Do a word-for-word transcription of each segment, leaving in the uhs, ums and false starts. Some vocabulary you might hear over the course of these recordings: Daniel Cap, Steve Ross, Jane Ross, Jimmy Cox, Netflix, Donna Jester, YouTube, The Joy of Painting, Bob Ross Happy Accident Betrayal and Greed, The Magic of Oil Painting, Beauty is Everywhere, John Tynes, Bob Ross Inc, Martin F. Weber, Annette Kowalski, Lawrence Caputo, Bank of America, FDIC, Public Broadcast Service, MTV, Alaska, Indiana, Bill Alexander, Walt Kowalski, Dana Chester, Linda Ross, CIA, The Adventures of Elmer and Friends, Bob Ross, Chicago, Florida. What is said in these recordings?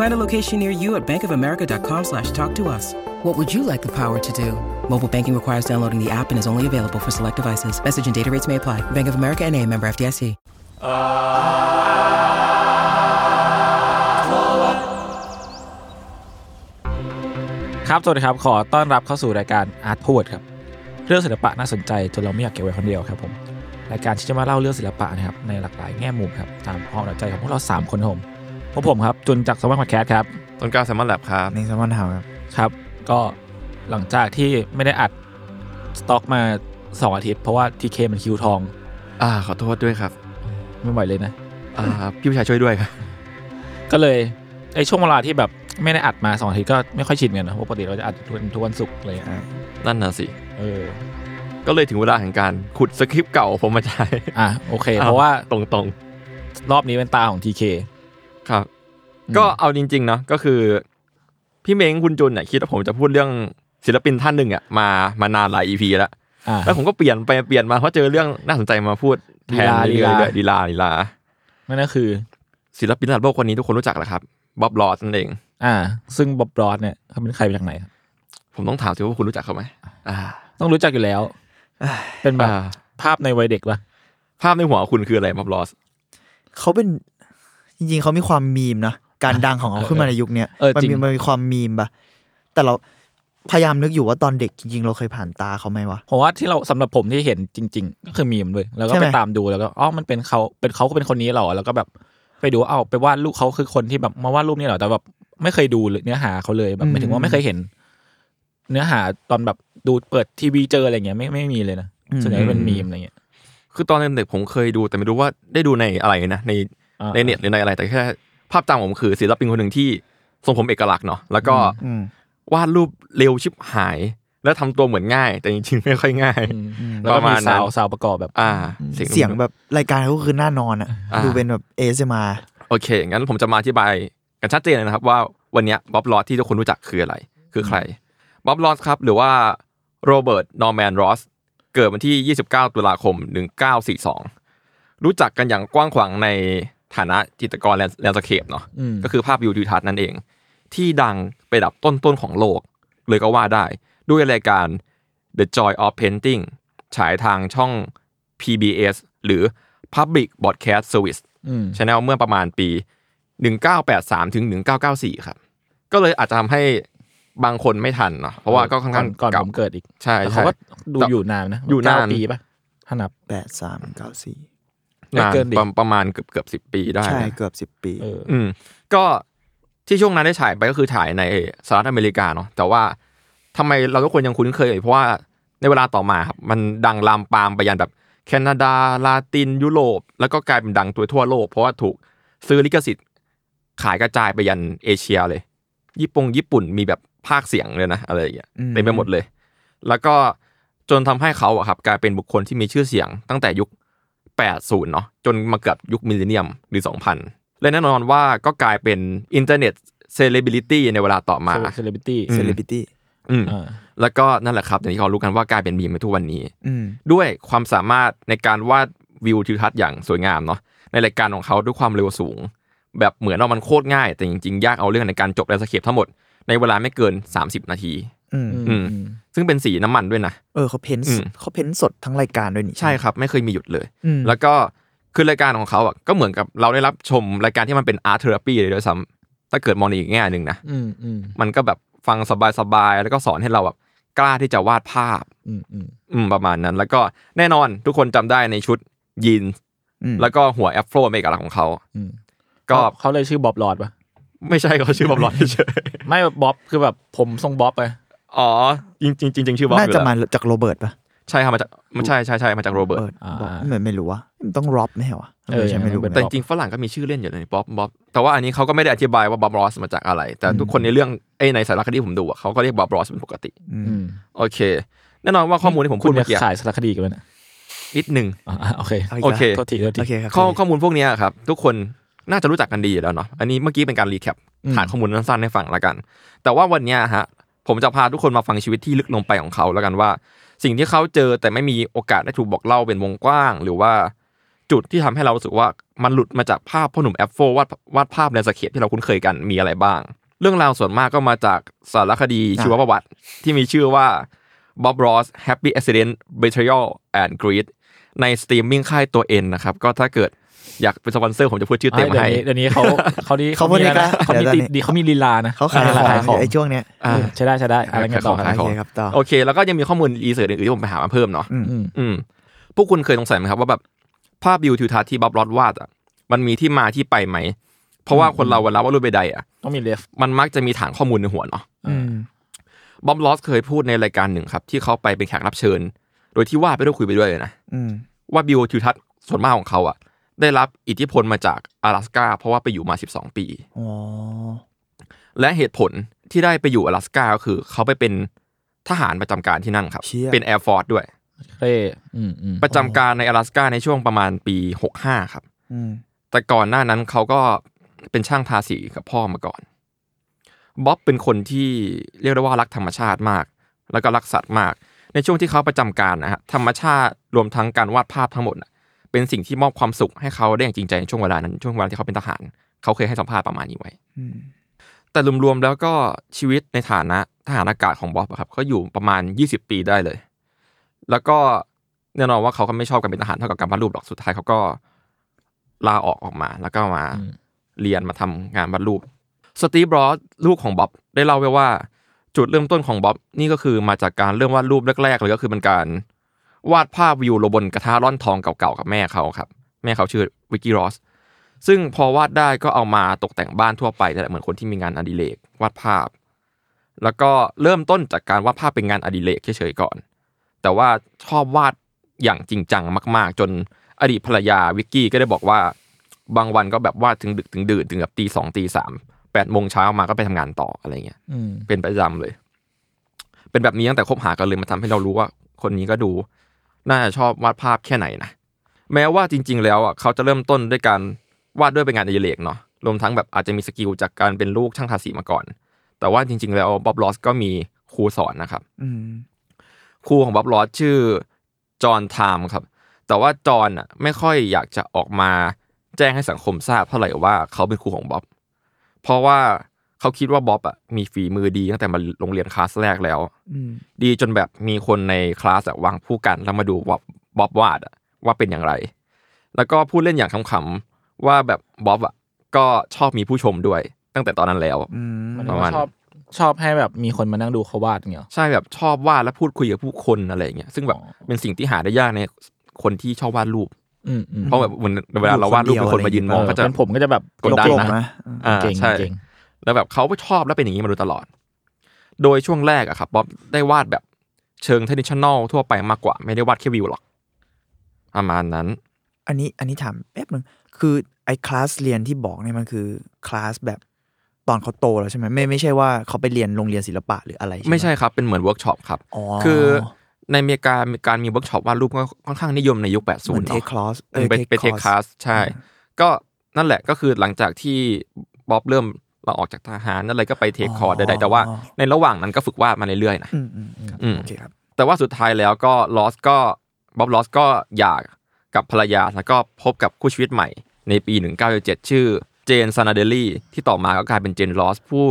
Find a location near you at bankofamerica.com slash talk to us. What would you like the power to do? Mobile banking requires downloading the app and is only available for select devices. Message and data rates may apply. Bank of America N A member F D I C. Uh...ครับสวัสดีครับขอต้อนรับเข้าสู่รายการอาร์ตพูดครับเรื่องศิลปะน่าสนใจจนเราไม่อยากเก็บไว้คนเดียวครับผมรายการที่จะมาเล่าเรื่องศิลปะนะครับในหลากหลายแง่มุมครับตามความสนใจของพวกเราสามคนผมพวกผมครับจุนจากสมาร์ทพอดแคสต์ครับต้นกล้าสมาร์ทแลบครับนี่สมาร์ทเฮาครับครับก็หลังจากที่ไม่ได้อัดสต็อกมาสองอาทิตย์เพราะว่า ที เค มันคิวทองอ่าขอโทษด้วยครับไม่ไหวเลยนะอ่าพี่ผู้ชายช่วยด้วยครับก็เลยไอ้ช่วงเวลาที่แบบไม่ได้อัดมาสองอาทิตย์ก็ไม่ค่อยชินกันนะปกติเราจะอัดทุกวันศุกร์เลยนั่นน่ะสิเออก็เลยถึงเวลาแห่งการขุดสคริปต์เก่าผมมาใช้อ่ะโอเคเพราะว่าตรงๆรอบนี้เป็นตาของ ที เค ครับก็เอาจริงๆเนาะก็คือพี่เม้งคุณจุนเนี่ยคิดว่าผมจะพูดเรื่องศิลปินท่านหนึ่งอ่ะมามานานหลาย อี พี แล้วแล้วผมก็เปลี่ยนไปเปลี่ยนมาเพราะเจอเรื่องน่าสนใจมาพูดแทนลีลาลีลาลีลานั่นก็คือศิลปินระดับโลกคนนี้ทุกคนรู้จักแล้วครับบ๊อบลอสนั่นเองอ่าซึ่งบ๊อบลอสเนี่ยเขาเป็นใครมาจากไหนครับผมต้องถามสิว่าคุณรู้จักเขาไหมอ่าต้องรู้จักอยู่แล้วเป็นแบบภาพในวัยเด็กป่ะภาพในหัวคุณคืออะไรบ๊อบลอสเขาเป็นจริงๆเขามีความมีมนะการดังของเขาขึ้นมาในยุคนี้มันมีมันมีความมีมป่ะแต่เราพยายามนึกอยู่ว่าตอนเด็กจริงๆเราเคยผ่านตาเขาไหมวะเพราะว่าที่เราสำหรับผมที่เห็นจริงๆก็คือมีมเลยแล้วก็ไปตามดูแล้วก็อ๋อมันเป็นเขาเป็นเขาก็เป็นคนนี้หรอแล้วก็แบบไปดูเอาไปวาดรูปเขาคือคนที่แบบมาวาดรูปนี่หรอแต่แบบไม่เคยดูเนื้อหาเขาเลยแบบหมายถึงว่าไม่เคยเห็นเนื้อหาตอนแบบดูเปิดทีวีเจออะไรเงี้ยไม่ไม่มีเลยนะส่วนใหญ่เป็นมีมอะไรเงี้ยคือตอนเด็กผมเคยดูแต่ไม่รู้ว่าได้ดูในอะไรนะในในเน็ตหรือในอะไรแต่แค่ภาพจำผมคือศิลปินคนหนึ่งที่ทรงผมเอกลักษณ์เนาะแล้วก็วาดรูปเร็วชิบหายแล้วทำตัวเหมือนง่ายแต่จริงๆไม่ค่อยง่ายแล้วก็มีซาวซาวประกอบแบบเสียงแบบรายการเขาคือหน้านอนอ่ะดูเป็นแบบ เอ เอส เอ็ม อาร์ โอเคงั้นผมจะมาอธิบายกันชัดเจนเลยนะครับว่าวันนี้บ๊อบลอสที่ทุกคนรู้จักคืออะไรคือใครบ๊อบลอสครับหรือว่าโรเบิร์ตนอร์แมนรอสเกิดวันที่ยี่สิบเก้าตุลาคมหนึ่งพันเก้าร้อยสี่สิบสองรู้จักกันอย่างกว้างขวางในฐานะจิตรกรแลนด์สเคปเนาะก็คือภาพวิวทิวทัศน์นั่นเองที่ดังไปดับต้นๆของโลกเลยก็ว่าได้ด้วยรายการ The Joy of Painting ฉายทางช่อง พี บี เอส หรือ Public Broadcast Service Channel เมื่อประมาณปีหนึ่งพันเก้าร้อยแปดสิบสามถึงหนึ่งพันเก้าร้อยเก้าสิบสี่ครับก็เลยอาจจะทำให้บางคนไม่ทันเนาะเพราะว่าก็ค่อนข้างก่อนผมเกิดอีกใช่เขาก็ดูอยู่นานนะอยู่นานปีป่ะถ้านับแปดสิบสาม เก้าสิบสี่นานประมาณเกือบๆสิบปีได้ใช่เกือบสิบปีอืมก็ที่ช่วงนั้นได้ฉายไปก็คือฉายในสหรัฐอเมริกาเนาะแต่ว่าทำไมเราทุกคนยังคุ้นเคยเพราะว่าในเวลาต่อมาครับมันดังลามปามไปยันแบบแคนาดาลาตินยุโรปแล้วก็กลายเป็นดังตัวทั่วโลกเพราะว่าถูกซื้อลิขสิทธิ์ขายกระจายไปยันเอเชียเลยญี่ปุ่งญี่ปุ่นมีแบบภาคเสียงเลยนะอะไรอย่างเงี้ยเต็มไปหมดเลยแล้วก็จนทำให้เขาอะครับกลายเป็นบุคคลที่มีชื่อเสียงตั้งแต่ยุคแปดสิบเนาะจนมาเกือบยุคมิลเลนเนียมหรือสองพันและแน่นอนว่าก็กลายเป็นอินเทอร์เน็ตเซเลบริตี้ในเวลาต่อมาเซเลบริตี้เซเลบริตี้อืมแล้วก็นั่นแหละครับอย่างที่เขารู้กันว่ากลายเป็นมีมในทุกวันนี้ด้วยความสามารถในการวาดวิวทิวทัศน์อย่างสวยงามเนาะในรายการของเขาด้วยความเร็วสูงแบบเหมือนว่ามันโคตรง่ายแต่จริงๆยากเอาเรื่องในการจบแลนด์สเคปทั้งหมดในเวลาไม่เกินสามสิบนาทีซึ่งเป็นสีน้ำมันด้วยนะเออเขาเพ้นท์เขาเพ้นท์สดทั้งรายการด้วยนี่ใช่ครับไม่เคยมีหยุดเลยแล้วก็คือรายการของเขาอ่ะก็เหมือนกับเราได้รับชมรายการที่มันเป็นอาร์ตเทอราปีเลยด้วยซ้ำถ้าเกิดมองอีกแง่นึงนะมันก็แบบฟังสบายๆแล้วก็สอนให้เราแบบ กล้าที่จะวาดภาพอืมประมาณนั้นแล้วก็แน่นอนทุกคนจำได้ในชุดยีนแล้วก็หัวแอฟโฟรเป็นเอกลักษณ์ของเขาก็เขาเลยชื่อบ๊อบลอดปะไม่ใช่เขาชื่อบ๊อบลอดเฉยไม่บ๊อบคือแบบผมทรงบ๊อบไปอ๋อจริงจริงจริงชื่อบ๊อบน่าจะมาจากโรเบิร์ตปะใช่ค่ะมาจากไม่ใช่ใช่ใช่มาจากโรเบิร์ตเหมือนไม่รู้ว่าต้องร็อบไม่เหรอเออใช่ไม่รู้แต่จริงฝรั่งก็มีชื่อเล่นอยู่ในบ๊อบบ๊อบแต่ว่าอันนี้เขาก็ไม่ได้อธิบายว่าบ๊อบรอสมาจากอะไรแต่ทุกคนในเรื่องไอ้ในสารคดีผมดูอ่ะเขาก็เรียกบ๊อบรอสเป็นปกติโอเคแน่นอนว่าข้อมูลที่ผมพูดเมื่อกี้ขายสารคดีกันนะนิดนึงโอเคโอเคโทษทีโอเคข้อข้อมูลพวกนี้ครับทุกคนน่าจะรู้จักกันดีอยู่แล้วเนาะอันนี้เมื่อกี้เป็นการรีแคปฐานข้อมูลสั้นๆให้ฟังละกันแต่ว่าวันนี้ฮะผมจะพาทุกคนมาฟังชีวิตที่ลึกลงไปของเขาแล้วกันว่าสิ่งที่เขาเจอแต่ไม่มีโอกาสได้ถูกบอกเล่าเป็นวงกว้างหรือว่าจุดที่ทำให้เรารู้สึกว่ามันหลุดมาจากภาพพ่อหนุ่มแอฟโฟวาดวาดภาพแลนด์สเคปที่เราคุ้นเคยกันมีอะไรบ้างเรื่องราวส่วนมากก็มาจากสารคดีชีวประวัติที่มีชื่อว่า Bob Ross Happy Accident Betrayal and Greed ในสตรีมมิ่งค่ายตัว N นะครับก็ถ้าเกิดอยากเป็นสปอนเซอร์ผมจะพูดชื่อเต็มให้เดี๋ยวนี้เขาเขาดีเขามีนะเขามีดีเขามีลีลานะเขาขายของไอ้ช่วงเนี้ยใช่ได้ใช่ได้อะไรกันต่อครับต่อโอเคแล้วก็ยังมีข้อมูลรีเสิร์ชอื่นๆที่ผมไปหามาเพิ่มเนาะอืมพวกคุณเคยสงสัยไหมครับว่าแบบภาพวิวทิวทัศน์ที่บ๊อบรอสวาดอ่ะมันมีที่มาที่ไปไหมเพราะว่าคนเราเวลาว่ารูปใบใดอ่ะต้องมีเรฟมันมักจะมีฐานข้อมูลในหัวเนาะบ๊อบรอสเคยพูดในรายการหนึ่งครับที่เขาไปเป็นแขกรับเชิญโดยที่วาดไปด้วยคุยไปด้วยเลยนะว่าวิวทิวทัศน์ส่วนมากของเขาอ่ะได้รับอิทธิพลมาจาก阿拉斯加เพราะว่าไปอยู่มาสิบสองปีอ๋อและเหตุผลที่ได้ไปอยู่阿拉斯加ก็คือเขาไปเป็นทหารประจำการที่นั่นครับเป็นแอร์ฟอร์สด้วยเท่อืมๆประจำการใน阿拉斯加ในช่วงประมาณปีหกสิบห้าครับอืมแต่ก่อนหน้านั้นเขาก็เป็นช่างทาสีกับพ่อมาก่อนบ๊อบเป็นคนที่เรียกได้ว่ารักธรรมชาติมากแล้วก็รักสัตว์มากในช่วงที่เขาประจำการนะฮะธรรมชาติรวมทั้งการวาดภาพทั้งหมดเป็นสิ่งที่มอบความสุขให้เขาได้อย่างจริงใจในช่วงเวลานั้นช่วงเวลาที่เขาเป็นทหารเขาเคยให้สัมภาษณ์ประมาณนี้ไว้แต่รวมๆแล้วก็ชีวิตในฐานะทหารอากาศของบ๊อบครับเขาอยู่ประมาณยี่สิบปีได้เลยแล้วก็แน่นอนว่าเขาก็ไม่ชอบการเป็นทหารเท่ากับการวาดรูปหรอกสุดท้ายเขาก็ลาออกออกมาแล้วก็มาเรียนมาทำงานวาดรูปสตีฟ รอสลูกของบ๊อบได้เล่าไว้ว่าจุดเริ่มต้นของบ๊อบนี่ก็คือมาจากการเริ่มวาดรูปแรกๆเลยก็คือเป็นการวาดภาพวิวลงบนกระทะร่อนทองเก่าๆกับแม่เขาครับแม่เขาชื่อวิกกี้รอสซึ่งพอวาดได้ก็เอามาตกแต่งบ้านทั่วไปแต่เหมือนคนที่มีงานอดิเรกวาดภาพแล้วก็เริ่มต้นจากการวาดภาพเป็นงานอดิเรกเฉยๆก่อนแต่ว่าชอบวาดอย่างจริงจังมากๆจนอดีตภรรยาวิกกี้ก็ได้บอกว่าบางวันก็แบบวาดถึงดึกถึงดื่นถึงแบบตีสองตีสามแปดโมงเช้ามาก็ไปทำงานต่ออะไรเงี้ยเป็นประจำเลยเป็นแบบนี้ตั้งแต่คบหากันเลยมาทำให้เรารู้ว่าคนนี้ก็ดูน่าจะชอบวาดภาพแค่ไหนนะแม้ว่าจริงๆแล้วอ่ะเขาจะเริ่มต้นด้วยการวาดด้วยเป็นงานอดิเรกเนาะรวมทั้งแบบอาจจะมีสกิลจากการเป็นลูกช่างทาสีมาก่อนแต่ว่าจริงๆแล้วบ๊อบลอสก็มีครูสอนนะครับครูของบ๊อบลอสชื่อจอห์นไทม์ครับแต่ว่าจอห์นอ่ะไม่ค่อยอยากจะออกมาแจ้งให้สังคมทราบเท่าไหร่ว่าเขาเป็นครูของบ๊อบเพราะว่าเขาคิดว่าบ๊อบอ่ะมีฝีมือดีตั้งแต่มาโรงเรียนคลาสแรกแล้วดีจนแบบมีคนในคลาสอ่ะวางผู้กันแล้วมาดูว่าบ๊อบวาดอ่ะว่าเป็นอย่างไรแล้วก็พูดเล่นอย่างขำๆว่าแบบบ๊อบอ่ะก็ชอบมีผู้ชมด้วยตั้งแต่ตอนนั้นแล้วประมาณชอบชอบให้แบบมีคนมานั่งดูเขาวาดอย่างเงี้ยใช่แบบชอบวาดแล้วพูดคุยกับผู้คนอะไรอย่างเงี้ยซึ่งแบบเป็นสิ่งที่หาได้ยากในคนที่ชอบวาดรูปเพราะแบบเหมือนเวลาเราวาดรูปเป็นคนมายืนมองก็จะเป็นผมก็จะแบบกดดันนะอ่าใช่แล้วแบบเขาชอบแล้วเป็นอย่างนี้มาโดยตลอดโดยช่วงแรกอะครับบ๊อบได้วาดแบบเชิง traditional ทั่วไปมากกว่าไม่ได้วาดแค่วิวหรอกประมาณนั้นอันนี้อันนี้ถามแป๊บนึงคือไอ้คลาสเรียนที่บอกเนี่ยมันคือคลาสแบบตอนเขาโตแล้วใช่ไหมไม่ไม่ใช่ว่าเขาไปเรียนโรงเรียนศิลปะหรืออะไรไม่ใช่ครับเป็นเหมือนเวิร์กช็อปครับคือในอเมริกาการมีเวิร์กช็อปวาดรูปก็ค่อนข้างนิยมในยุคแปดศูนย์เนาะเป็นเทคคลาสเป็นเทคคลาสใช่ก็นั่นแหละก็คือหลังจากที่บ๊อบเริ่มเราออกจากทหารอะไรก็ไปเทคคอร์สได้แต่ว่าในระหว่างนั้นก็ฝึกวาดมาเรื่อยๆนะโอเคครับแต่ว่าสุดท้ายแล้วก็ลอสก็บ๊อบลอสก็หย่ากับภรรยาแล้วก็พบกับคู่ชีวิตใหม่ในปีหนึ่งเก้าเจ็ดเจ็ดชื่อเจนซานาเดลลี่ที่ต่อมาก็กลายเป็นเจนลอสผู้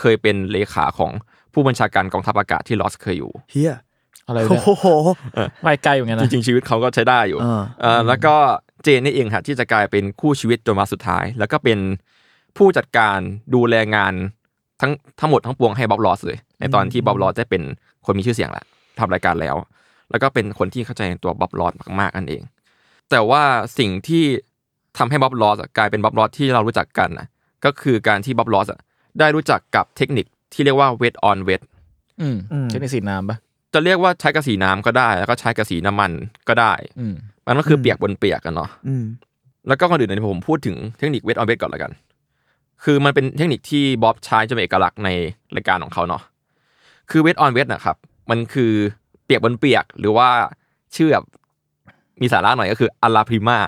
เคยเป็นเลขาของผู้บัญชาการกองทัพอากาศที่ลอสเคยอยู่เฮียอะไรเนี่ยโอ้โหไปไกลอยู่ไงนะจริงๆชีวิตเขาก็ใช้ได้อยู่เออแล้วก็เจนนี่เองฮะที่จะกลายเป็นคู่ชีวิตจนมาสุดท้ายแล้วก็เป็นผู้จัดการดูแลงานทั้งทั้งหมดทั้งปวงให้บ๊อบลอสเลยในตอนที่บ๊อบลอสได้เป็น คนมีชื่อเสียงละทำรายการแล้วแล้วก็เป็นคนที่เข้าใจตัวบ๊อบลอสมากๆนั่นเองแต่ว่าสิ่งที่ทำให้บ๊อบลอสกลายเป็นบ๊อบลอสที่เรารู้จักกันนะก็คือการที่บ๊อบลอสได้รู้จักกับเทคนิคที่เรียกว่าเวทออนเวทเทคนิคสีน้ำปะจะเรียกว่าใช้กับสีน้ำก็ได้แล้วก็ใช้กับสีน้ำมันก็ได้มันก็คือเปียกบนเปียกกันเนาะแล้วก็ก่อนอื่นเนี่ยผมพูดถึงเทคนิคเวทออนเวทก่อนละกันคือมันเป็นเทคนิคที่บ๊อบใช้จนเป็นเอกลักษณ์ในรายการของเขาเนาะคือเวทออนเวทนะครับมันคือเปียกบนเปียกหรือว่าชื่อแบบมีสาระหน่อยก็คืออลาพริมา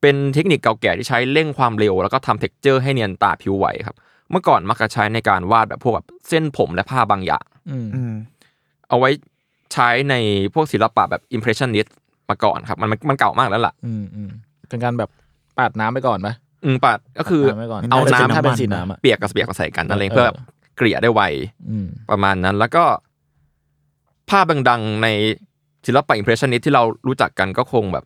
เป็นเทคนิคเก่าแก่ที่ใช้เร่งความเร็วแล้วก็ทำเท็กเจอร์ให้เนียนตาผิวไหวครับเมื่อก่อนมักจะใช้ในการวาดแบบพวกแบบเส้นผมและผ้าบางอย่างเอาไว้ใช้ในพวกศิลปะแบบ impressionist มาก่อนครับมันมันเก่ามากแล้วล่ะเป็นการแบบปาดน้ำไปก่อนไหมอืมปาดก็คือเอาน้ำถ้าเป็นสีน้ำเปียกกับเปียกมาใส่กันอะไรเพื่อเกลี่ยได้ไวประมาณนั้นแล้วก็ภาพดังๆในศิลปะ impressionist ที่เรารู้จักกันก็คงแบบ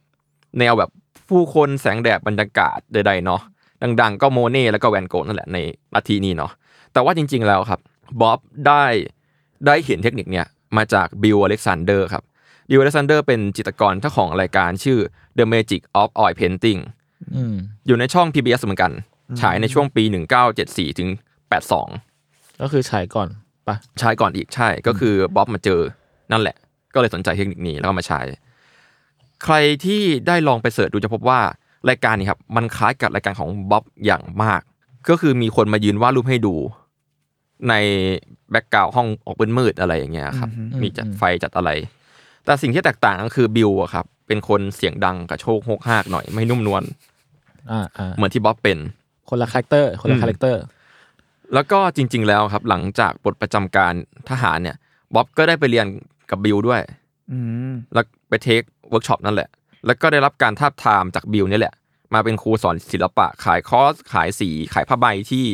แนวแบบผู้คนแสงแดดบรรยากาศใดๆเนาะดังๆก็โมเน่แล้วก็แวนโกนั่นแหละในนาทีนี้เนาะแต่ว่าจริงๆแล้วครับบ๊อบได้ได้เห็นเทคนิคเนี่ยมาจากบิลอเล็กซานเดอร์ครับบิลอเล็กซานเดอร์เป็นจิตรกรเจ้าของรายการชื่อ The Magic of Oil Painting อืมอยู่ในช่อง พี บี เอส เหมือนกันฉายในช่วงปีหนึ่งพันเก้าร้อยเจ็ดสิบสี่ถึงแปดสิบสองก็คือฉายก่อนป่ะฉายก่อนอีกใช่ก็คือบ๊อบมาเจอนั่นแหละก็เลยสนใจเทคนิคนี้แล้วก็มาใช้ใครที่ได้ลองไปเสิร์ชดูจะพบว่ารายการนี้ครับมันคล้ายกับรายการของบ๊อบอย่างมากก็คือมีคนมายืนวาดรูปให้ดูในแบ็คกราวด์ห้องออกเป็นมืดอะไรอย่างเงี้ยครับมีจัดไฟจัดอะไรแต่สิ่งที่แตกต่างก็คือบิลอะครับเป็นคนเสียงดังกระโชกโหกหากหน่อยไม่นุ่มนวลเหมือนที่บ๊อบเป็นคนละคาแรคเตอร์คนละคาแรคเตอร์แล้วก็จริงๆแล้วครับหลังจากปลดประจำการทหารเนี่ยบ๊อบก็ได้ไปเรียนกับบิลด้วยแล้วไปเทคเวิร์กช็อปนั่นแหละแล้วก็ได้รับการทาบทามจากบิลนี่แหละมาเป็นครูสอนศิลปะขายคอสขายสีขายผ้าใบที่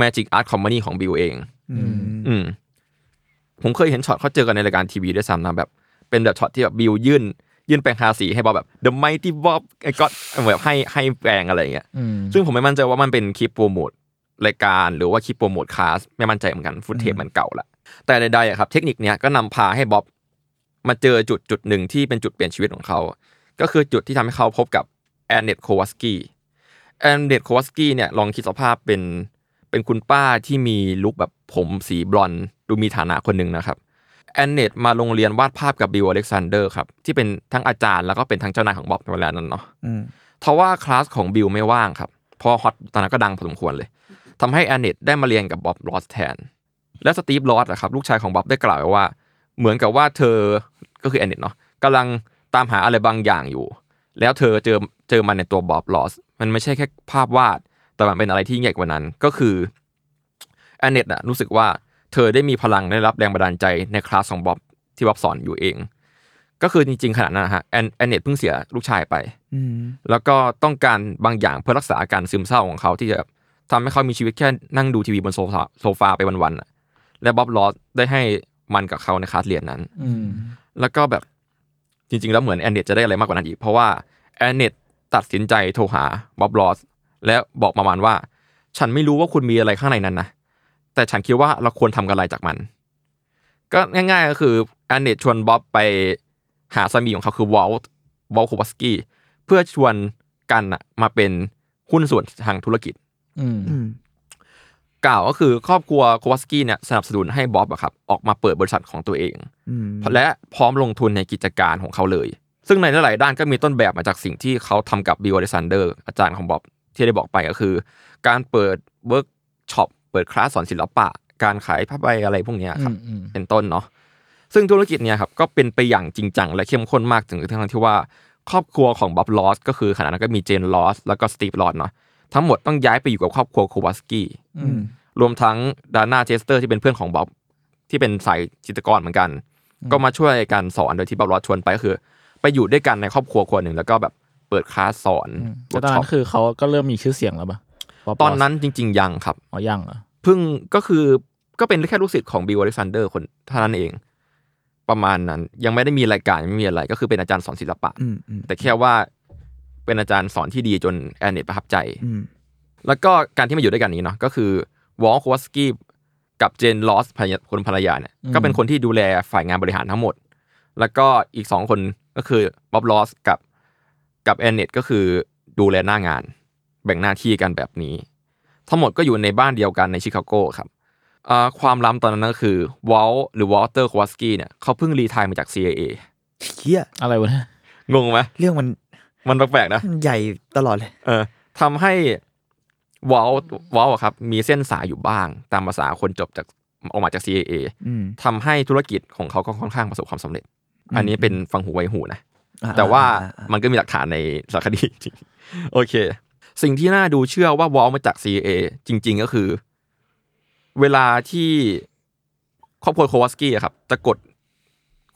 Magic Art Company ของบิลเองอืมอืมผมเคยเห็นช็อตเขาเจอกันในรายการทีวีด้วยซ้ำนะแบบเป็นแบบช็อตที่แบบบิลยื่นยื่นแปรงทาสีให้บ๊อบแบบ The Mighty Bob ไอ้ก็แบบให้ให้แปรงอะไรอย่างเงี้ยซึ่งผมไม่มั่นใจว่ามันเป็นคลิปโปรโมทรายการหรือว่าคลิปโปรโมทคลาสไม่มั่นใจเหมือนกันฟุตเทปมันเก่าละแต่ใดๆอ่ะครับเทคนิคเนี้ยก็นำพาให้บ๊อบมาเจอจุดจุดหนึ่งที่เป็นจุดเปลี่ยนชีวิตของเขาก็คือจุดที่ทำให้เขาพบกับแอนเนตโควัสกี้แอนเนตโควัสกี้เนี่ยลองคิดสภาพเป็นเป็นคุณป้าที่มีลุคแบบผมสีบลอนด์ดูมีฐานะคนหนึ่งนะครับแอนเนตมาโรงเรียนวาดภาพกับบิลอเล็กซานเดอร์ครับที่เป็นทั้งอาจารย์แล้วก็เป็นทั้งเจ้านายของบ๊อบในเวลานั้นเนาะทว่าคลาสของบิลไม่ว่างครับพอฮอตตอนนั้นก็ดังพอสมควรเลยทำให้แอนเนตได้มาเรียนกับบ๊อบลอสแทนและสตีฟลอสอะครับลูกชายของบ๊อบได้กล่าวไว้ว่าเหมือนกับว่าเธอก็คือแอนเนตเนาะกำลังตามหาอะไรบางอย่างอยู่แล้วเธอเจอเจอมันในตัวบ๊อบลอสมันไม่ใช่แค่ภาพวาดแต่มันเป็นอะไรที่ใหญ่กว่านั้นก็คือแอนเนตน่ะรู้สึกว่าเธอได้มีพลังได้รับแรงบันดาลใจในคลาสของบ๊อบที่บ๊อบสอนอยู่เองก็คือจริงๆขณะนั้นฮะแอนแอนเนตเพิ่งเสียลูกชายไปแล้วก็ต้องการบางอย่างเพื่อรักษาอาการซึมเศร้าของเขาที่จะทำให้เขามีชีวิตแค่นั่งดูทีวีบนโซฟาโซฟาไปวันๆและบ๊อบลอสได้ให้มันกับเขาในคลาสเรียนนั้นแล้วก็แบบจริงๆแล้วเหมือนแอนเนตจะได้อะไรมากกว่านั้นอีกเพราะว่าแอนเนตตัดสินใจโทรหาบ๊อบลอสและบอกประมาณว่าฉันไม่รู้ว่าคุณมีอะไรข้างในนั้นนะแต่ฉันคิดว่าเราควรทำอะไรจากมันก็ง่ายๆก็คือแอนเนตชวนบ๊อบไปหาสามีของเขาคือวอลต์วอลโควัสกี้เพื่อชวนกันน่ะมาเป็นหุ้นส่วนทางธุรกิจกล่าวก็คือครอบครัวโควัสกี้เนี่ยสนับสนุนให้บ๊อบอะครับออกมาเปิดบริษัทของตัวเองและพร้อมลงทุนในกิจการของเขาเลยซึ่งในหลายด้านก็มีต้นแบบมาจากสิ่งที่เขาทำกับบิลอเล็กซานเดอร์อาจารย์ของบ๊อบที่ได้บอกไปก็คือการเปิดเวิร์กช็อปเปิดคลาสสอนศิลปะการขายผ้าใบอะไรพวกนี้ครับเป็นต้นเนาะซึ่งธุรกิจเนี่ยครับก็เป็นไปอย่างจริงจังและเข้มข้นมากถึงทั้งที่ว่าครอบครัวของบ๊อบลอสก็คือขณะนั้นก็มีเจนลอสแล้วก็สตีฟลอสเนาะทั้งหมดต้องย้ายไปอยู่กับครอบครัวโควัสกี้รวมทั้งดาน่าเชสเตอร์ที่เป็นเพื่อนของบ๊อบที่เป็นสายจิตรกรเหมือนกันก็มาช่วยกันสอนโดยที่บ๊อบลอสชวนไปก็คือไปอยู่ด้วยกันในครอบครัวคนหนึ่งแล้วก็แบบเปิดคลาสสอนตอนนั้นคือเขาก็เริ่มมีชื่อเสียงแล้วป่ะตอนนั้นจริงๆยังครับอ๋อยังเหรอเพิ่งก็คือก็เป็นแค่ลูกศิษย์ของบิลอเล็กซานเดอร์คนเท่านั้นเองประมาณนั้นยังไม่ได้มีรายการไม่มีอะไรก็คือเป็นอาจารย์สอนศิลปะแต่แค่ว่าเป็นอาจารย์สอนที่ดีจนแอนเนตประทับใจแล้วก็การที่มาอยู่ด้วยกันนี้เนาะก็คือวอลโควัสกี้ กับเจนลอสคนภรรยาเนี่ยก็เป็นคนที่ดูแลฝ่ายงานบริหารทั้งหมดแล้วก็อีกสองคนก็คือบ๊อบลอสกับกับแอนเนตก็คือดูแลหน้างานแบ่งหน้าที่กันแบบนี้ทั้งหมดก็อยู่ในบ้านเดียวกันในชิคาโกครับเอ่อความล้ำตอนนั้นก็คือวอลหรือวอลเตอร์ควอสกี้เนี่ยเขาเพิ่งรีไทร์มาจาก ซี ไอ เอ เหี้ยอะไรวะเนี่ยงงมั้ยเรื่องมันมันแปลกๆนะใหญ่ตลอดเลยเออทำให้วอลวอลครับมีเส้นสายอยู่บ้างตามภาษาคนจบจากออกมาจาก ซี ไอ เอ ทำให้ธุรกิจของเขาก็ค่อนข้างประสบความสำเร็จอันนี้เป็นฟังหูไวหูนะแต่ว่ามันก็มีหลักฐานในสารคดีจริงโอเคสิ่งที่น่าดูเชื่อว่าวอลมาจาก ซี ไอ เอ จริงๆก็คือเวลาที่ครอบครัวโควาสกี้ครับจะกด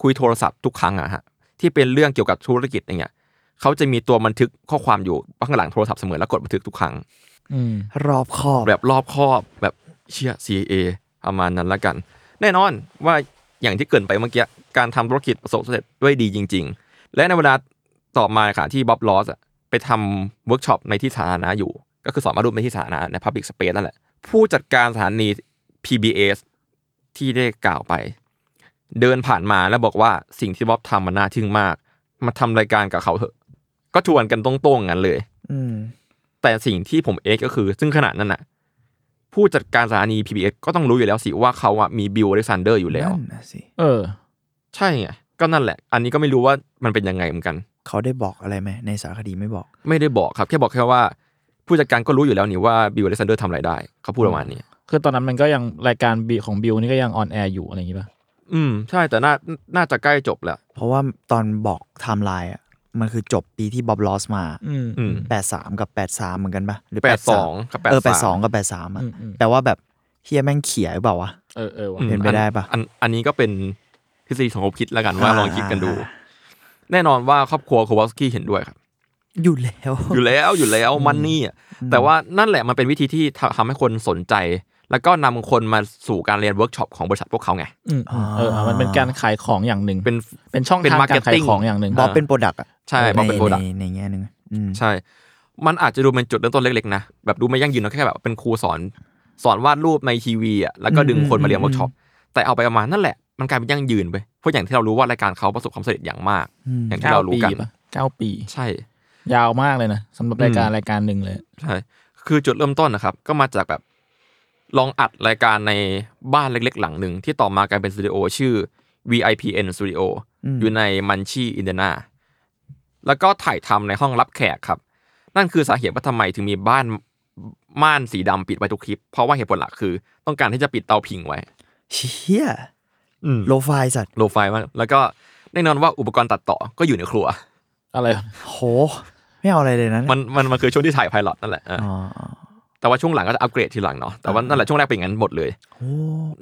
คุยโทรศัพท์ทุกครั้งอะฮะที่เป็นเรื่องเกี่ยวกับธุรกิจอย่างเงี้ยเขาจะมีตัวบันทึกข้อความอยู่ข้างหลังโทรศัพท์เสมอแล้วกดบันทึกทุกครั้งรอบคอบแบบรอบคอบแบบเชี่ย ซี ไอ เอ ประมาณนั้นละกันแน่นอนว่าอย่างที่เกินไปเมื่อกี้การทำธุรกิจประสบความสำเร็จด้วยดีจริงๆและในเวลาต่อมาค่ะที่บ๊อบลอสอะไปทำเวิร์กช็อปในที่สาธารณะอยู่ก็คือสอนวาดรูปในที่สาธารณะใน Public Space นั่นแหละผู้จัดการสถานี พี บี เอส ที่ได้กล่าวไปเดินผ่านมาแล้วบอกว่าสิ่งที่บ๊อบทำมันน่าทึ่งมากมาทำรายการกับเขาเถอะก็ชวนกันตรงๆงั้นเลยแต่สิ่งที่ผมเอ็กก็คือซึ่งขณะนั้นน่ะผู้จัดการสถานี พี บี เอส ก็ต้องรู้อยู่แล้วสิว่าเขาอ่ะมีบิลอเล็กซานเดอร์อยู่แล้วนั่นน่ะสิเออใช่ไงก็นั่นแหละอันนี้ก็ไม่รู้ว่ามันเป็นยังไงเหมือนกันเขาได้บอกอะไรไหมในสารคดีไม่บอกไม่ได้บอกครับแค่บอกแค่ว่าผู้จัดการก็รู้อยู่แล้วนี่ว่าบิลอเล็กซานเดอร์ทำอะไรได้เขาพูดประมาณนี้คือตอนนั้นมันก็ยังรายการบิของบิลนี่ก็ยังออนแอร์อยู่อะไรอย่างงี้ป่ะอืมใช่แต่น่าน่าจะใกล้จบแล้วเพราะว่าตอนบอกไทม์ไลน์อ่ะมันคือจบปีที่บ๊อบลอสมาแปดสิบสามกับแปดสิบสามเหมือนกันป่ะหรือแปดสิบสองกับแปดสิบสามเออแปดสิบสองกับแปดสิบสามอ่ะแปลว่าแบบเหี้ยแม่งเขียหรือเปล่าวะเออๆว่ะเป็นไปได้ป่ะอันอันนี้ก็เป็นทฤษฎีสังคมคิดแล้วกันว่าลองคิดกันดูแน่นอนว่าครอบครัวโควาสกี้เห็นด้วยครับอยู่แล้วอยู่แล้วอยู่แล้วมันนี่อ่ะแต่ว่านั่นแหละมันเป็นวิธีที่ทำให้คนสนใจแล้วก็นำคนมาสู่การเรียนเวิร์กช็อปของบริษัทพวกเขาไงเออมันเป็นการขายของอย่างหนึ่งเป็นเป็นช่องทางการขายของอย่างหนึ่งบ๊อบเป็นโปรดักต์อ่ะใช่บ๊อบเป็นโปรดักต์ในแง่นึงใช่มันอาจจะดูเป็นจุดเริ่มต้นเล็กๆนะแบบดูไม่ยั่งยืนนะแค่แบบเป็นครูสอนสอนวาดรูปในทีวีอ่ะแล้วก็ดึงคนมาเรียนเวิร์กช็อปแต่เอาไปประมาณนั่นแหละมันกลายเป็นยั่งยืนไปเพราะอย่างที่เรารู้ว่ารายการเขาประสบความสำเร็จอย่างมากอย่างที่เรารู้กันเก้าปีใช่ยาวมากเลยนะสำหรับรายการรายการนึงเลยใช่คือจุดเริ่มต้นนะครับก็มาจากแบบลองอัดรายการในบ้านเล็กๆหลังหนึ่งที่ต่อมากลายเป็นสตูดิโอชื่อ วี ไอ พี เอ็น Studio อยู่ในมันชีอินเดียนาแล้วก็ถ่ายทำในห้องรับแขกครับนั่นคือสาเหตุว่าทำไมถึงมีบ้านม่านสีดำปิดไว้ทุกคลิปเพราะว่าเหตุผลหลักคือต้องการที่จะปิดเตาผิงไว้เชี่ยโลไฟสัตว์โลไฟมากแล้วก็แน่นอนว่าอุปกรณ์ตัดต่อก็อยู่ในครัวอะไรโหไม่เอาอะไรเลยนะมันมันมันคือช่วงที่ถ่ายไพลอตนั่นแหละอ๋อแต่ว่าช่วงหลังก็จะอัปเกรดทีหลังเนาะแต่ว่านั่นแหละช่วงแรกเป็นอย่างนั้นหมดเลย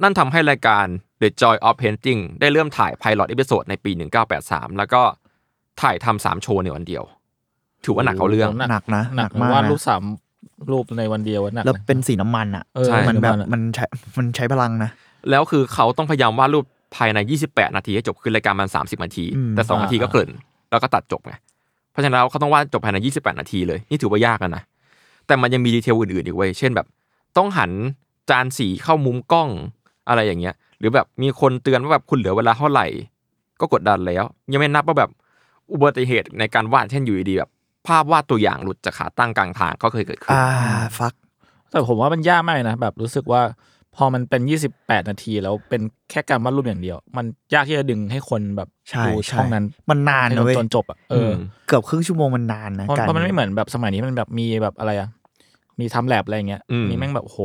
นั่นทำให้รายการ The Joy of Painting ได้เริ่มถ่าย Pilot Episode ในปีหนึ่งพันเก้าร้อยแปดสิบสามแล้วก็ถ่ายทำสามโชว์ในวันเดียวถือว่าหนักเอาเรื่องหนักนะหนักมากวาดรูปสามรูปในวันเดียวน่ะแล้วเป็นสีน้ำมันอ่ะมันแบบมันใช้มันใช้พลังนะแล้วคือเขาต้องพยายามวาดรูปภายในยี่สิบแปดนาทีให้จบคือรายการมันสามสิบนาทีแต่สองนาทีก็เกินแล้วก็ตัดจบไงเพราะฉะนั้นแล้วเขาต้องวาดจบภายในยี่สิบแปดนาทีเลยนี่ถือว่ายากนะแต่มันยังมีดีเทลอื่นๆอีกเว้ยเช่นแบบต้องหันจานสีเข้ามุมกล้องอะไรอย่างเงี้ยหรือแบบมีคนเตือนว่าแบบคุณเหลือเวลาเท่าไหร่ก็กดดันแล้วยังไม่นับว่าแบบอุบัติเหตุในการวาดเช่นอยู่ดีแบบภาพวาดตัวอย่างหลุดจากขาตั้งกลางทางก็เคยเกิดขึ้นอ่าฟักแต่ผมว่ามันยากมากนะแบบรู้สึกว่าพอมันเป็นยี่สิบแปดนาทีแล้วเป็นแค่การวาดรูปอย่างเดียวมันยากที่จะดึงให้คนแบบดูช่องนั้นมันนานเลยจนจบอ่ะเออเกือบครึ่งชั่วโมงมันนานนะเพราะมันไม่เหมือนแบบสมัยนี้มันแบบมีแบบอะไรอ่ะมีทำแลบอะไรอย่างเงี้ยมีแม่งแบบโห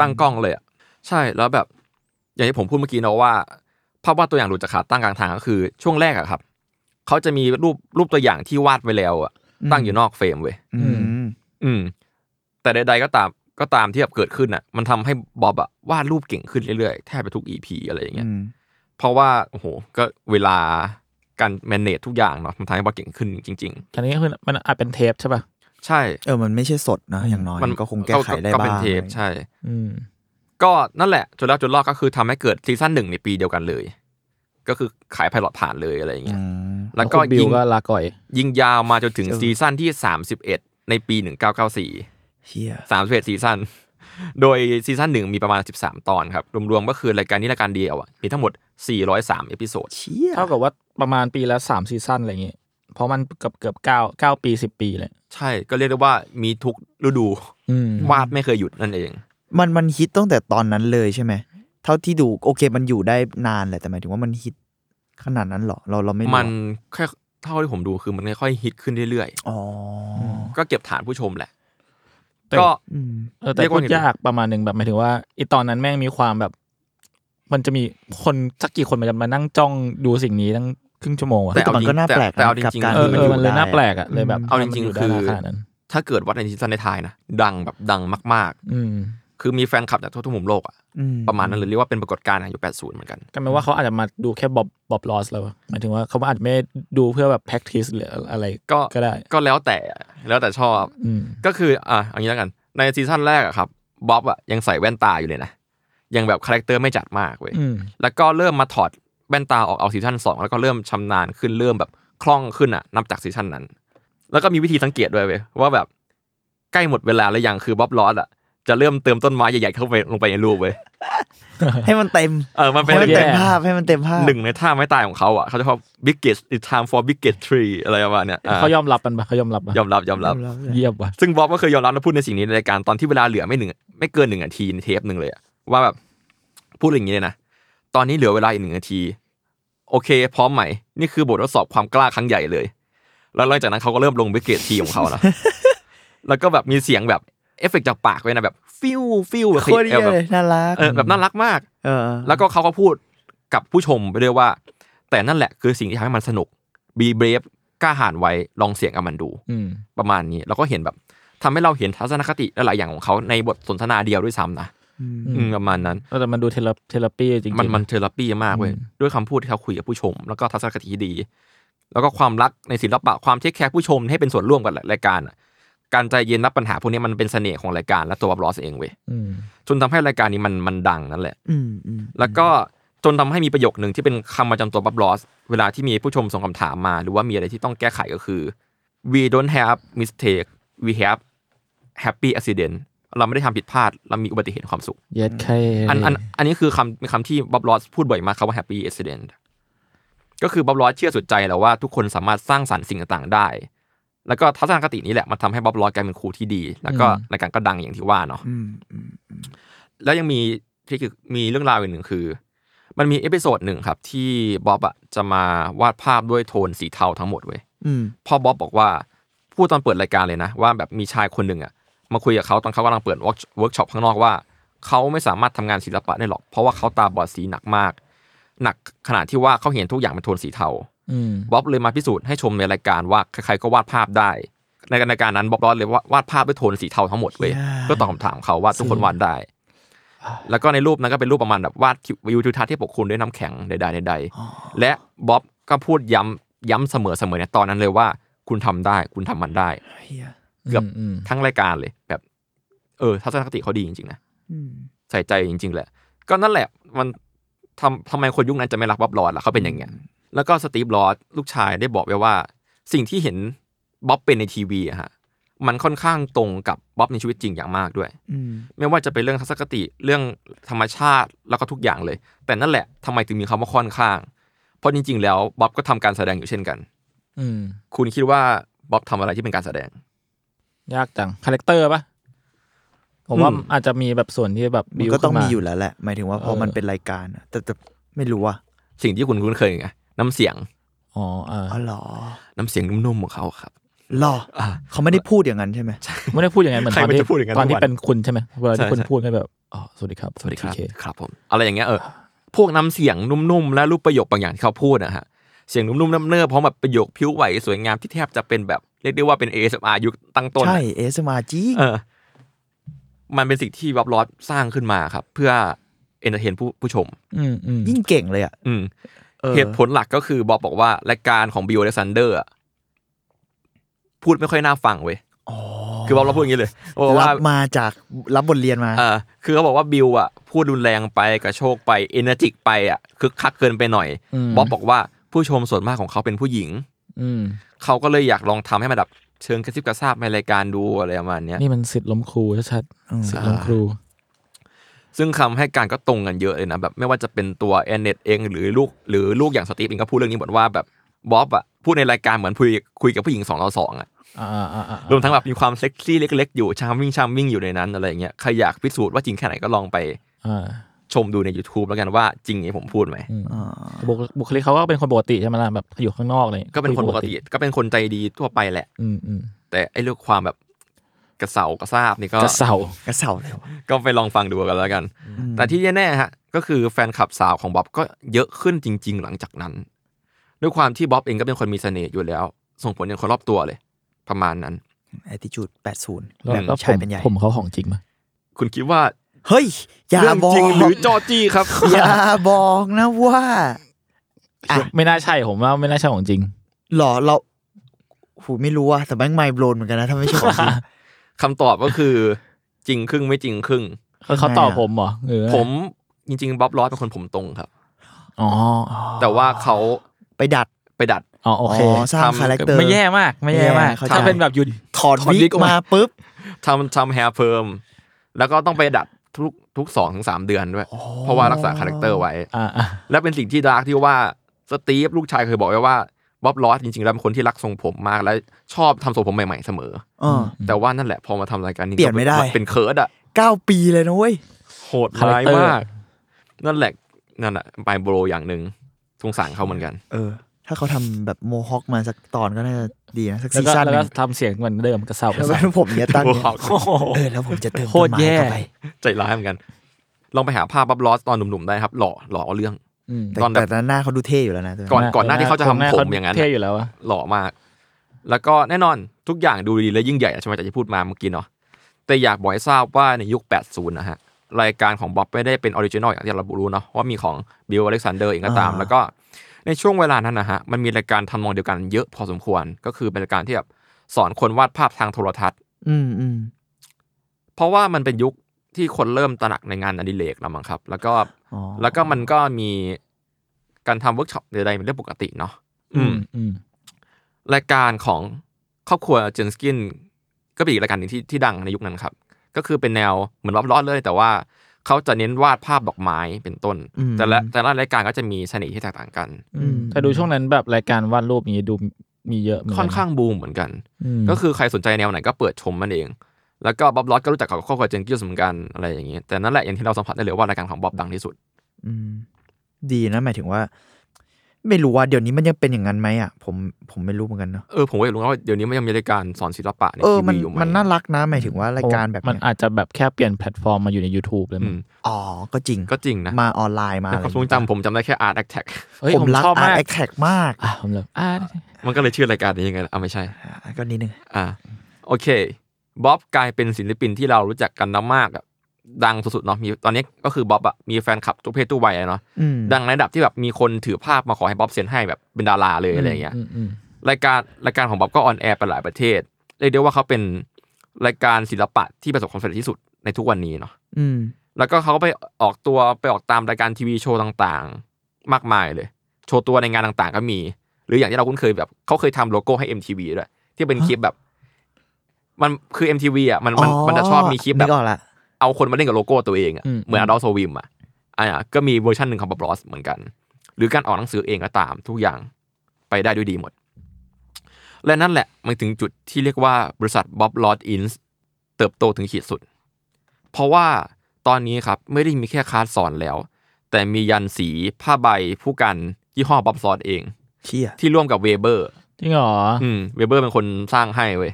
ตั้งกล้องเลยอ่ะใช่แล้วแบบอย่างที่ผมพูดเมื่อกี้เนาะว่าภาพวาดตัวอย่างหลุดจากขาตั้งกลางทางก็คือช่วงแรกอ่ะครับเขาจะมีรูปรูปตัวอย่างที่วาดไว้แล้วอ่ะตั้งอยู่นอกเฟรมเว้ยอืมอืมแต่ใดๆก็ตามก็ตามที่แบบเกิดขึ้นน่ะมันทำให้บ๊อบอ่ะวาดรูปเก่งขึ้นเรื่อยๆแทบไปทุก อี พี อะไรอย่างเงี้ยเพราะว่าโอ้โหก็เวลาการแมเนจทุกอย่างเนาะมันทำให้บ๊อบเก่งขึ้นจริงๆอันนี้คือมันอาจเป็นเทปใช่ป่ะใช่เออมันไม่ใช่สดนะอย่างน้อยมันก็คงแก้ไขได้บ้างก็เป็นเทปใช่อืมก็นั่นแหละจนแล้วจนรอดก็คือทำให้เกิดซีซั่นหนึ่งในปีเดียวกันเลยก็คือขายไพลอตผ่านเลยอะไรอย่างเงี้ยแล้วก็ยิงก็ลาก่อยยิงยาวมาจนถึงซีซั่นที่สามสิบเอ็ดในปีหนึ่งพันเก้าร้อยเก้าสิบสี่เหี้ยสามสิบเอ็ดซีซั่น โดยซีซั่นหนึ่งมีประมาณสิบสามตอนครับรวมๆก็คือรายการนี้รายการเดียวอ่ะมีทั้งหมดสี่ร้อยสามเอพิโซดเท่ากับว่าประมาณปีละสามซีซั่นอะไรอย่างงี้เพราะมันเกือบเกือบ9 9ปีสิบปีเลยใช่ก็เรียกได้ว่ามีทุกฤดูวาดไม่เคยหยุดนั่นเองมันมันฮิตตั้งแต่ตอนนั้นเลยใช่ไหมเท่าที่ดูโอเคมันอยู่ได้นานแหละแต่หมายถึงว่ามันฮิตขนาดนั้นหรอเราเราไม่มันแค่เท่าที่ผมดูคือมันค่อยๆฮิตขึ้นเรื่อยๆอ๋อก็เก็บฐานผู้ชมแหละก็เออแต่ก็ยากประมาณนึงแบบหมายถึงว่าไอ้ตอนนั้นแม่งมีความแบบมันจะมีคนสักกี่คนมันจะมานั่งจ้องดูสิ่งนี้ตั้งครึ่งชั่วโมงอะแต่มันก็น่าแปลกแต่เอาจริงๆคือมันเลยน่าแปลกอะเลยแบบเอาจริงๆคือถ้าเกิดวัดในซีซั่นในไทยนะดังแบบดังมากๆอืมคือมีแฟนคลับจากทั่วทุกมุมโลกอ่ะประมาณนั้นเลยเรียกว่าเป็นปรากฏการณ์ในยุคแปดสิบเหมือนกันก็แปลว่าเขาอาจจะมาดูแค่บ๊อบบ๊อบลอสแล้วหมายถึงว่าเขาอาจไม่ดูเพื่อแบบ practice หรืออะไรก็ได้ก็แล้วแต่แล้วแต่ชอบก็คืออ่ะอย่างนี้แล้วกันในซีซั่นแรกอะครับบ๊อบอ่ะยังใส่แว่นตาอยู่เลยนะยังแบบคาแรคเตอร์ไม่จัดมากเว้ยแล้วก็เริ่มมาถอดแว่นตาออกเอาซีซั่นสองแล้วก็เริ่มชำนาญขึ้นเริ่มแบบคล่องขึ้นอ่ะนับจากซีซั่นนั้นแล้วก็มีวิธีสังเกตด้วยเว้ยว่าแบบใกล้หมดเวลาแล้วยังคือบ๊อบลอสอ่ะจะเริ่มเติมต้นไม้ใหญ่ๆเข้าไปลงไปในรูปเว้ยให้มันเต็มเออมันเป็นเต็มภาพให้มันเต็มภาพหนึ่งในท่าไม้ตายของเขาอ่ะเขาจะชอบ biggest it's time for biggest tree อะไรประมาณเนี้ยเขายอมรับมันปะเขายอมรับยอมรับยอมรับเยี่ยมว่ะซึ่งบ๊อบก็เคยยอมรับและพูดในสิ่งนี้ในรายการตอนที่เวลาเหลือไม่หนึ่งไม่เกินหนึ่งนาทีในเทปหนึ่งเลยว่าแบบพูดอย่างนี้เลยนะตอนนี้เหลือเวลาอีกหนึ่งนาทีโอเคพร้อมไหมนี่คือบททดสอบความกล้าครั้งใหญ่เลยแล้วหลังจากนั้นเขาก็เริ่มลง biggest tree ของเขานะแล้วก็แบบมีเสียงแบบเอฟเฟกต์จากปากไว้นะแบบฟิวฟิวแบบน่ารักแบบน่ารักมากแล้วก็เขาก็พูดกับผู้ชมไปด้วยว่าแต่นั่นแหละคือสิ่งที่ทำให้มันสนุก be brave กล้าหาญไว้ลองเสี่ยงกับมันดูประมาณนี้แล้วก็เห็นแบบทำให้เราเห็นทัศนคติหลายอย่างของเขาในบทสนทนาเดียวด้วยซ้ำนะประมาณนั้นแต่มันดูเทเลปีจริงๆมันมันเทเลปีมากเว้ยด้วยคำพูดที่เขาคุยกับผู้ชมแล้วก็ทัศนคติที่ดีแล้วก็ความรักในศิลปะความเทคแคร์ผู้ชมให้เป็นส่วนร่วมกับรายการการใจเย็นรับปัญหาพวกนี้มันเป็นเสน่ห์ของรายการและตัวบล็อกเองเว้ยจนทำให้รายการนี้มันมันดังนั่นแหละแล้วก็จนทำให้มีประโยคหนึ่งที่เป็นคำประจำตัวบล็อกเวลาที่มีผู้ชมส่งคำถามมาหรือว่ามีอะไรที่ต้องแก้ไขก็คือ we don't have mistake we have happy accident เราไม่ได้ทำผิดพลาดเรามีอุบัติเหตุความสุข yes อันอันอันนี้คือคำเป็นคำที่บล็อกพูดบ่อยมากเขาว่า happy accident ก็คือบล็อกเชื่อสุดใจแล้วว่าทุกคนสามารถสร้างสรรค์สิ่งต่างๆได้แล้วก็ทัศนคตินี้แหละมันทำให้บ๊อบลอสกลายเป็นครูที่ดีแล้วก็รายการก็ดังอย่างที่ว่าเนาะแล้วยังมีที่คือมีเรื่องราวอีกหนึ่งคือมันมีเอพิโซดหนึ่งครับที่บ๊อบอ่ะจะมาวาดภาพด้วยโทนสีเทาทั้งหมดเว้ยพ่อบ๊อบบอกว่าพูดตอนเปิดรายการเลยนะว่าแบบมีชายคนหนึ่งอ่ะมาคุยกับเขาตอนเขากำลังเปิดเวิร์กช็อปข้างนอกว่าเขาไม่สามารถทำงานศิลปะได้หรอกเพราะว่าเขาตาบอดสีหนักมากหนักขนาดที่ว่าเขาเห็นทุกอย่างเป็นโทนสีเทาบ๊อบเลยมาพิสูจน์ให้ชมในรายการว่าใครๆก็วาดภาพได้ในรายการนั้นบ๊อบลอสเลยวาดภาพด้วยโทนสีเทาทั้งหมดเลยก็ตอบคำถามเขาว่าทุกคนวาดได้แล้วก็ในรูปนั้นก็เป็นรูปประมาณแบบวาดวิวทิวทัศน์ที่ปกคลุมด้วยน้ำแข็งใดๆใดๆและบ๊อบก็พูดย้ำย้ำเสมอๆในตอนนั้นเลยว่าคุณทำได้คุณทำมันได้เกือบทั้งรายการเลยแบบเออทัศนคติเขาดีจริงๆนะใส่ใจจริงๆแหละก็นั่นแหละมันทำทำไมคนยุคนั้นจะไม่รักบ๊อบลอสล่ะเขาเป็นอย่างเงี้ยแล้วก็สตีฟลอสลูกชายได้บอกไว้ว่าสิ่งที่เห็นบ๊อบเป็นในทีวีอะฮะมันค่อนข้างตรงกับบ๊อบในชีวิตจริงอย่างมากด้วยไม่ว่าจะเป็นเรื่องทัศนคติเรื่องธรรมชาติแล้วก็ทุกอย่างเลยแต่นั่นแหละทำไมถึงมีคำว่าค่อนข้างเพราะจริงๆแล้วบ๊อบก็ทำการแสดงอยู่เช่นกันคุณคิดว่าบ๊อบทำอะไรที่เป็นการแสดงยากจังคาแรคเตอร์ปะผมว่าอาจจะมีแบบส่วนที่แบบมันก็ต้องมีอยู่แล้วแหละหมายถึงว่าพอมันเป็นรายการแต่แต่ไม่รู้อะสิ่งที่คุณคุ้นเคยไงน้ำเสียงอ๋ออ๋อเหรอน้ำเสียงนุ่มๆของเขาครับหรอเขาไม่ได้พูดอย่างนั้นใช่ไหมไม่ได้พูดอย่างนั้นเหมือนตอนที่ตอนที่เป็นคุณใช่ไหมเวลาที่คุณพูดแบบอ๋อสวัสดีครับสวัสดีครับครับผมอะไรอย่างเงี้ยเออพวกน้ำเสียงนุ่มๆและรูปประโยคบางอย่างที่เขาพูดนะฮะเสียงนุ่มๆน้ำเนิบพร้อมแบบประโยคผิวไหวสวยงามที่แทบจะเป็นแบบเรียกได้ว่าเป็น เอ เอส เอ็ม อาร์ ยุคตั้งต้นใช่ เอ เอส เอ็ม อาร์ จริงเออมันเป็นสิ่งที่บ๊อบลอสสร้างขึ้นมาครับเพื่อเอนเตอร์เทนผู้ผู้ชมยิ่งเก่งเลยอ่ะเหตุผลหลักก็คือบ๊อบบอกว่ารายการของบิล อเล็กซานเดอร์พูดไม่ค่อยน่าฟังเว้ยคือบ๊อบเราพูดอย่างนี้เลยรับมาจากรับบทเรียนมาคือเขาบอกว่าบิลอ่ะพูดรุนแรงไปกระโชกไปเอเนอร์จิกไปอ่ะคึกคักเกินไปหน่อยบ๊อบบอกว่าผู้ชมส่วนมากของเขาเป็นผู้หญิงเขาก็เลยอยากลองทำให้มันแบบ เชิงกระซิบกระซาบในรายการดูอะไรประมาณนี้นี่มันศิษย์ล้มครูชัดๆศิษย์ล้มครูซึ่งคำให้การก็ตรงกันเยอะเลยนะแบบไม่ว่าจะเป็นตัวแอนเนตเองหรือลูกหรือลูกอย่างสตีฟเองก็พูดเรื่องนี้หมดว่าแบบบ๊อบอ่ะพูดในรายการเหมือนคุยคุยกับผู้หญิงสองต่อสองอ่ะรวมทั้งแบบมีความเซ็กซี่เล็กๆอยู่ชามวิ่งชามวิ่งอยู่ในนั้นอะไรอย่างเงี้ยใครอยากพิสูจน์ว่าจริงแค่ไหนก็ลองไปชมดูใน YouTube แล้วกันว่าจริงอย่างผมพูดไหมบุคลิกเขาก็เป็นคนปกติใช่ไหมล่ะแบบอยู่ข้างนอกเลยก็เป็นคนปกติก็เป็นคนใจดีทั่วไปแหละแต่ไอ้เรื่องความแบบกระเสากระซาบนี่ก็กระเสากระเสาเลยก็ไปลองฟังดูกันแล้วกันแต่ที่แน่ๆฮะก็คือแฟนคลับสาวของบ๊อบก็เยอะขึ้นจริงๆหลังจากนั้นด้วยความที่บ๊อบเองก็เป็นคนมีเสน่ห์อยู่แล้วส่งผลยังคนรอบตัวเลยประมาณนั้น attitude แปดสิบแล้วก็ชายเป็นใหญ่ผมเขาของจริงมั้ยคุณคิดว่าเฮ้ยอย่าบอกจริงหรือจอจี้ครับอย่าบอกนะว่าไม่น่าใช่ผมว่าไม่น่าใช่ของจริงหรอเราโหไม่รู้อ่ะแต่แม่งไมค์โบนเหมือนกันนะถ้าไม่ใช่ของจริงคำตอบก็คือจริงครึ่งไม่จริงครึ่งเขาตอบผมเหรอผมจริงๆบ๊อบลอสเป็นคนผมตรงครับอ๋อแต่ว่าเขาไปดัดไปดัดอ๋อโอเคสร้างคาแรคเตอร์ไม่แย่มากไม่แย่มากถ้าเป็นแบบอยู่ถอดวิกมาปุ๊บทำทำแฮร์เพิ่มแล้วก็ต้องไปดัดทุกทุกสองถึงสามเดือนด้วยเพราะว่ารักษาคาแรคเตอร์ไว้และเป็นสิ่งที่ดาร์กที่ว่าสตีฟลูกชายเคยบอกไว้ว่าบ๊อบลอสจริงๆแล้วเป็นคนที่รักทรงผมมากและชอบทำทรงผมใหม่ๆเสมอแต่ว่านั่นแหละพอมาทำรายการนี้เปลี่ยนไม่ได้เป็นเคิร์ดอ่ะเก้าปีเลยนะเว้ยโหดร้ายมากนั่นแหละนั่นแหละไปโบรอย่างนึงสงสารเขาเหมือนกันเออถ้าเขาทำแบบโมฮอคมาสักตอนก็น่าจะดีนะสักซีซั่นแล้วก็ทำเสียงเหมือนเดิมกระเซาะแล้วผมเนี่ยตั้งเออแล้วผมจะเติมโคตรแย่ใจร้ายเหมือนกันลองไปหาภาพบ๊อบลอสตอนหนุ่มๆได้ครับหล่อหล่อเอาเรื่องตอนแต่หน้าเขาดูเท่อยู่แล้วนะก่อนก่อนหน้าที่เขาจะทำผมอย่างนั้นเท่อยู่แล้วหล่อมากแล้วก็แน่นอนทุกอย่างดูดีและยิ่งใหญ่ใช่ไหมจากที่พูดมาเมื่อกี้เนาะแต่อยากบอกให้ทราบว่าในยุคแปดสิบนะฮะรายการของบ๊อบไม่ได้เป็นออริจินอลอย่างที่เรารู้เนาะว่ามีของบิลอเล็กซานเดอร์เองก็ตามแล้วก็ในช่วงเวลานั้นนะฮะมันมีรายการทำนองเดียวกันเยอะพอสมควรก็คือเป็นรายการที่แบบสอนคนวาดภาพทางโทรทัศน์อืมอืมเพราะว่ามันเป็นยุคที่คนเริ่มตระหนักในงานอดิเรกแล้วมั้งครับแล้วก็แล้วก็มันก็มีการทำเวิร์กช็อปอะไรเป็นเรื่องปกติเนาะอืมอืมรายการของครอบครัวเจนสกินก็เป็นอีกรายการนึงที่ที่ดังในยุคนั้นครับก็คือเป็นแนวเหมือนล้อๆเลยแต่ว่าเขาจะเน้นวาดภาพดอกไม้เป็นต้นแต่ละแต่ละรายการก็จะมีเสน่ห์ที่แตกต่างกันแต่ดูช่วงนั้นแบบรายการวาดรูปนี้ดูมีเยอะค่อนข้างบูมเหมือนกันก็คือใครสนใจแนวไหนก็เปิดชมมันเองแล้วก็บ๊อบลอสก็รู้จักกับครอบครัวเจนกิ้วส์เหมือนกันอะไรอย่างนี้แต่นั่นแหละอย่างที่เราสัมผัสได้เลยว่ารายการของบ๊อบดังที่สุดดีนะหมายถึงว่าไม่รู้ว่าเดี๋ยวนี้มันยังเป็นอย่างนั้นไหมอ่ะผมผมไม่รู้เหมือนกันเนาะเออผมก็รู้นะว่าเดี๋ยวนี้มันยังมีรายการสอนศิลปะในทีวีอยู่มั้ยเออมันน่ารักนะหมายถึงว่ารายการแบบมันอาจจะแบบแค่เปลี่ยนแพลตฟอร์มมาอยู่ใน YouTube เลยมั้ยอ๋อก็จริงก็จริงนะมาออนไลน์มาผมจำผมจำได้แค่ Art Attack เฮ้ยผมชอบ Art Attack มากอ่ะผมเลยอ่ะมันก็เลยชื่อรายการนี้ยังไงอ่ะไม่ใช่ก็นิดนึงอ่ะโอเคบ๊อบกลายเป็นศิลปินที่เรารู้จักกันมากๆดังสุดๆเนาะมีตอนนี้ก็คือบ๊อบอ่ะมีแฟนคลับทุกเพศทุกวัยเนาะดังในระดับที่แบบมีคนถือภาพมาขอให้บ๊อบเซ็นให้แบบเป็นดาราเลยอะไรอย่างเงี้ยรายการรายการของบ๊อบก็ออนแอร์ไปหลายประเทศเรียกได้ว่าเขาเป็นรายการศิลปะที่ประสบความสำเร็จที่สุดในทุกวันนี้เนาะแล้วก็เขาก็ไปออกตัวไปออกตามรายการทีวีโชว์ต่างๆมากมายเลยโชว์ตัวในงานต่างๆก็มีหรืออย่างที่เราคุ้นเคยแบบเขาเคยทำโลโก้ให้ เอ็ม ที วี ด้วยที่เป็นคลิปแบบมันคือ เอ็ม ที วี อ่ะมันมันมันจะชอบมีคลิปแบบเอาคนมาเล่นกับโลโก้ตัวเองอ่ะเหมือนอดอลโซวิมอ่ะอ่ะก็มีเวอร์ชันหนึ่งของบ๊อบลอสเหมือนกันหรือการออกหนังสือเองก็ตามทุกอย่างไปได้ด้วยดีหมดและนั่นแหละมันถึงจุดที่เรียกว่าบริษัทบ๊อบลอสอินส์เติบโตถึงขีดสุดเพราะว่าตอนนี้ครับไม่ได้มีแค่คลาสสอนแล้วแต่มียันสีผ้าใบผู้กันยี่ห้อบ๊อบลอสเองที่ร่วมกับเวเบอร์จริงเหรออืมเวเบอร์เป็นคนสร้างให้เว้ย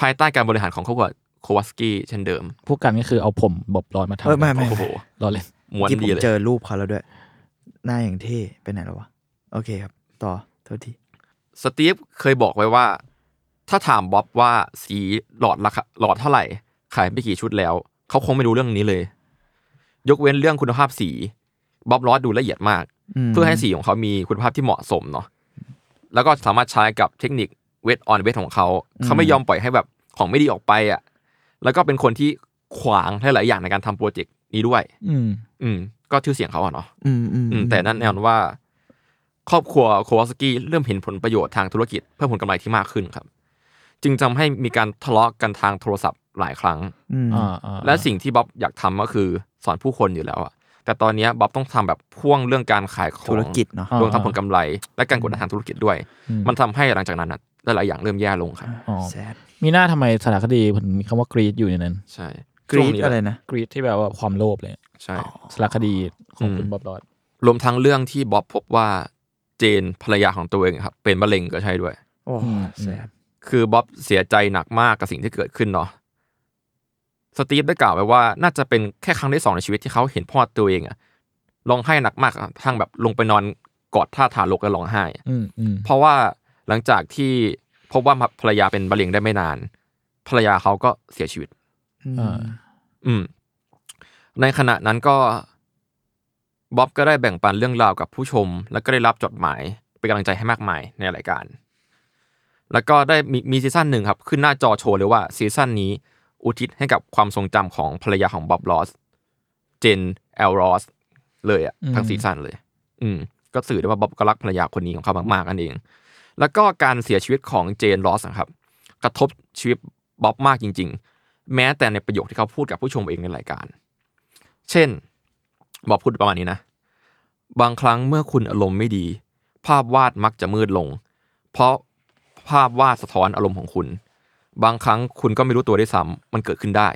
ภายใต้การบริหารของเขาก็โควาสกี้เช่นเดิมพวกกันก็คือเอาผมบ๊อบลอสมาทำเออไม่ไม่โอ้โหลอสเลยม้วนดีเลยเจอรูปเขาแล้วด้วยหน้าอย่างเท่ไปไหนแล้ววะโอเคครับต่อโทษทีสตีฟเคยบอกไว้ว่าถ้าถามบ๊อบว่าสีหลอดราคาหลอดเท่าไหร่ขายไปกี่ชุดแล้วเขาคงไม่รู้เรื่องนี้เลยยกเว้นเรื่องคุณภาพสีบ๊อบลอสดูละเอียดมากเพื่อให้สีของเขามีคุณภาพที่เหมาะสมเนาะแล้วก็สามารถใช้กับเทคนิคเวทออนเวทของเขาเขาไม่ยอมปล่อยให้แบบของไม่ดีออกไปอ่ะแล้วก็เป็นคนที่ขวางหลายๆอย่างในการทำโปรเจกต์นี้ด้วยอืมอืมก็ชื่อเสียงเขาอ่ะเนาะอืมอืมแต่นั่นแน่นอนว่าครอบครัวโควาสกี้เริ่มเห็นผลประโยชน์ทางธุรกิจเพิ่มผลกำไรที่มากขึ้นครับ จึงทำให้มีการทะเลาะกันทางโทรศัพท์หลายครั้งและสิ่งที่บ๊อบอยากทำก็คือสอนผู้คนอยู่แล้วอะแต่ตอนนี้บ๊อบต้องทำแบบพ่วงเรื่องการขายของธุรกิจเนาะรวมทั้งผลกำไรและการกดดันทางธุรกิจด้วยมันทำให้หลังจากนั้นหลายๆอย่างเริ่มแย่ลงครับมีหน้าทำไมสารคดีมันมีคำว่ากรีดอยู่ในนั้นใช่กรีดอะไรนะกรีดที่แบบว่าความโลภเลยใช่สารคดีของคุณบ๊อบรอดรวมทั้งเรื่องที่บ๊อบพบว่าเจนภรรยาของตัวเองครับเป็นมะเร็งก็ใช่ด้วยโอ้แซ่บคือบ๊อบเสียใจหนักมากกับสิ่งที่เกิดขึ้นเนาะสตีฟได้กล่าวไว้ว่าน่าจะเป็นแค่ครั้งที่สองในชีวิตที่เขาเห็นพ่อตัวเองอะร้องไห้หนักมากทั้งแบบลงไปนอนกอดท่าทารกแล้วร้องไห้เพราะว่าหลังจากที่พบว่าภรรยาเป็นมะเร็งได้ไม่นานภรรยาเขาก็เสียชีวิตอืมในขณะนั้นก็บ๊อบก็ได้แบ่งปันเรื่องราวกับผู้ชมแล้วก็ได้รับจดหมายเป็นกำลังใจให้มากมายในรายการแล้วก็ได้มีมีซีซั่นหนึ่งครับขึ้นหน้าจอโชว์เลยว่าซีซั่นนี้อุทิศให้กับความทรงจำของภรรยาของบ๊อบลอสเจนแอลลอสเลยอ่ะทั้งซีซั่นเลยอืมก็สื่อได้ว่าบ๊อบก็รักภรรยาคนนี้ของเขามากๆนั่นเองแล้วก็การเสียชีวิตของเจนลอสนะครับกระทบชีวิตบ๊อบมากจริงๆแม้แต่ในประโยคที่เขาพูดกับผู้ชมเองในรายการเช่นบ๊อบพูดประมาณนี้นะบางครั้งเมื่อคุณอารมณ์ไม่ดีภาพวาดมักจะมืดลงเพราะภาพวาดสะท้อนอารมณ์ของคุณบางครั้งคุณก็ไม่รู้ตัวด้วยซ้ำมันเกิดขึ้นได้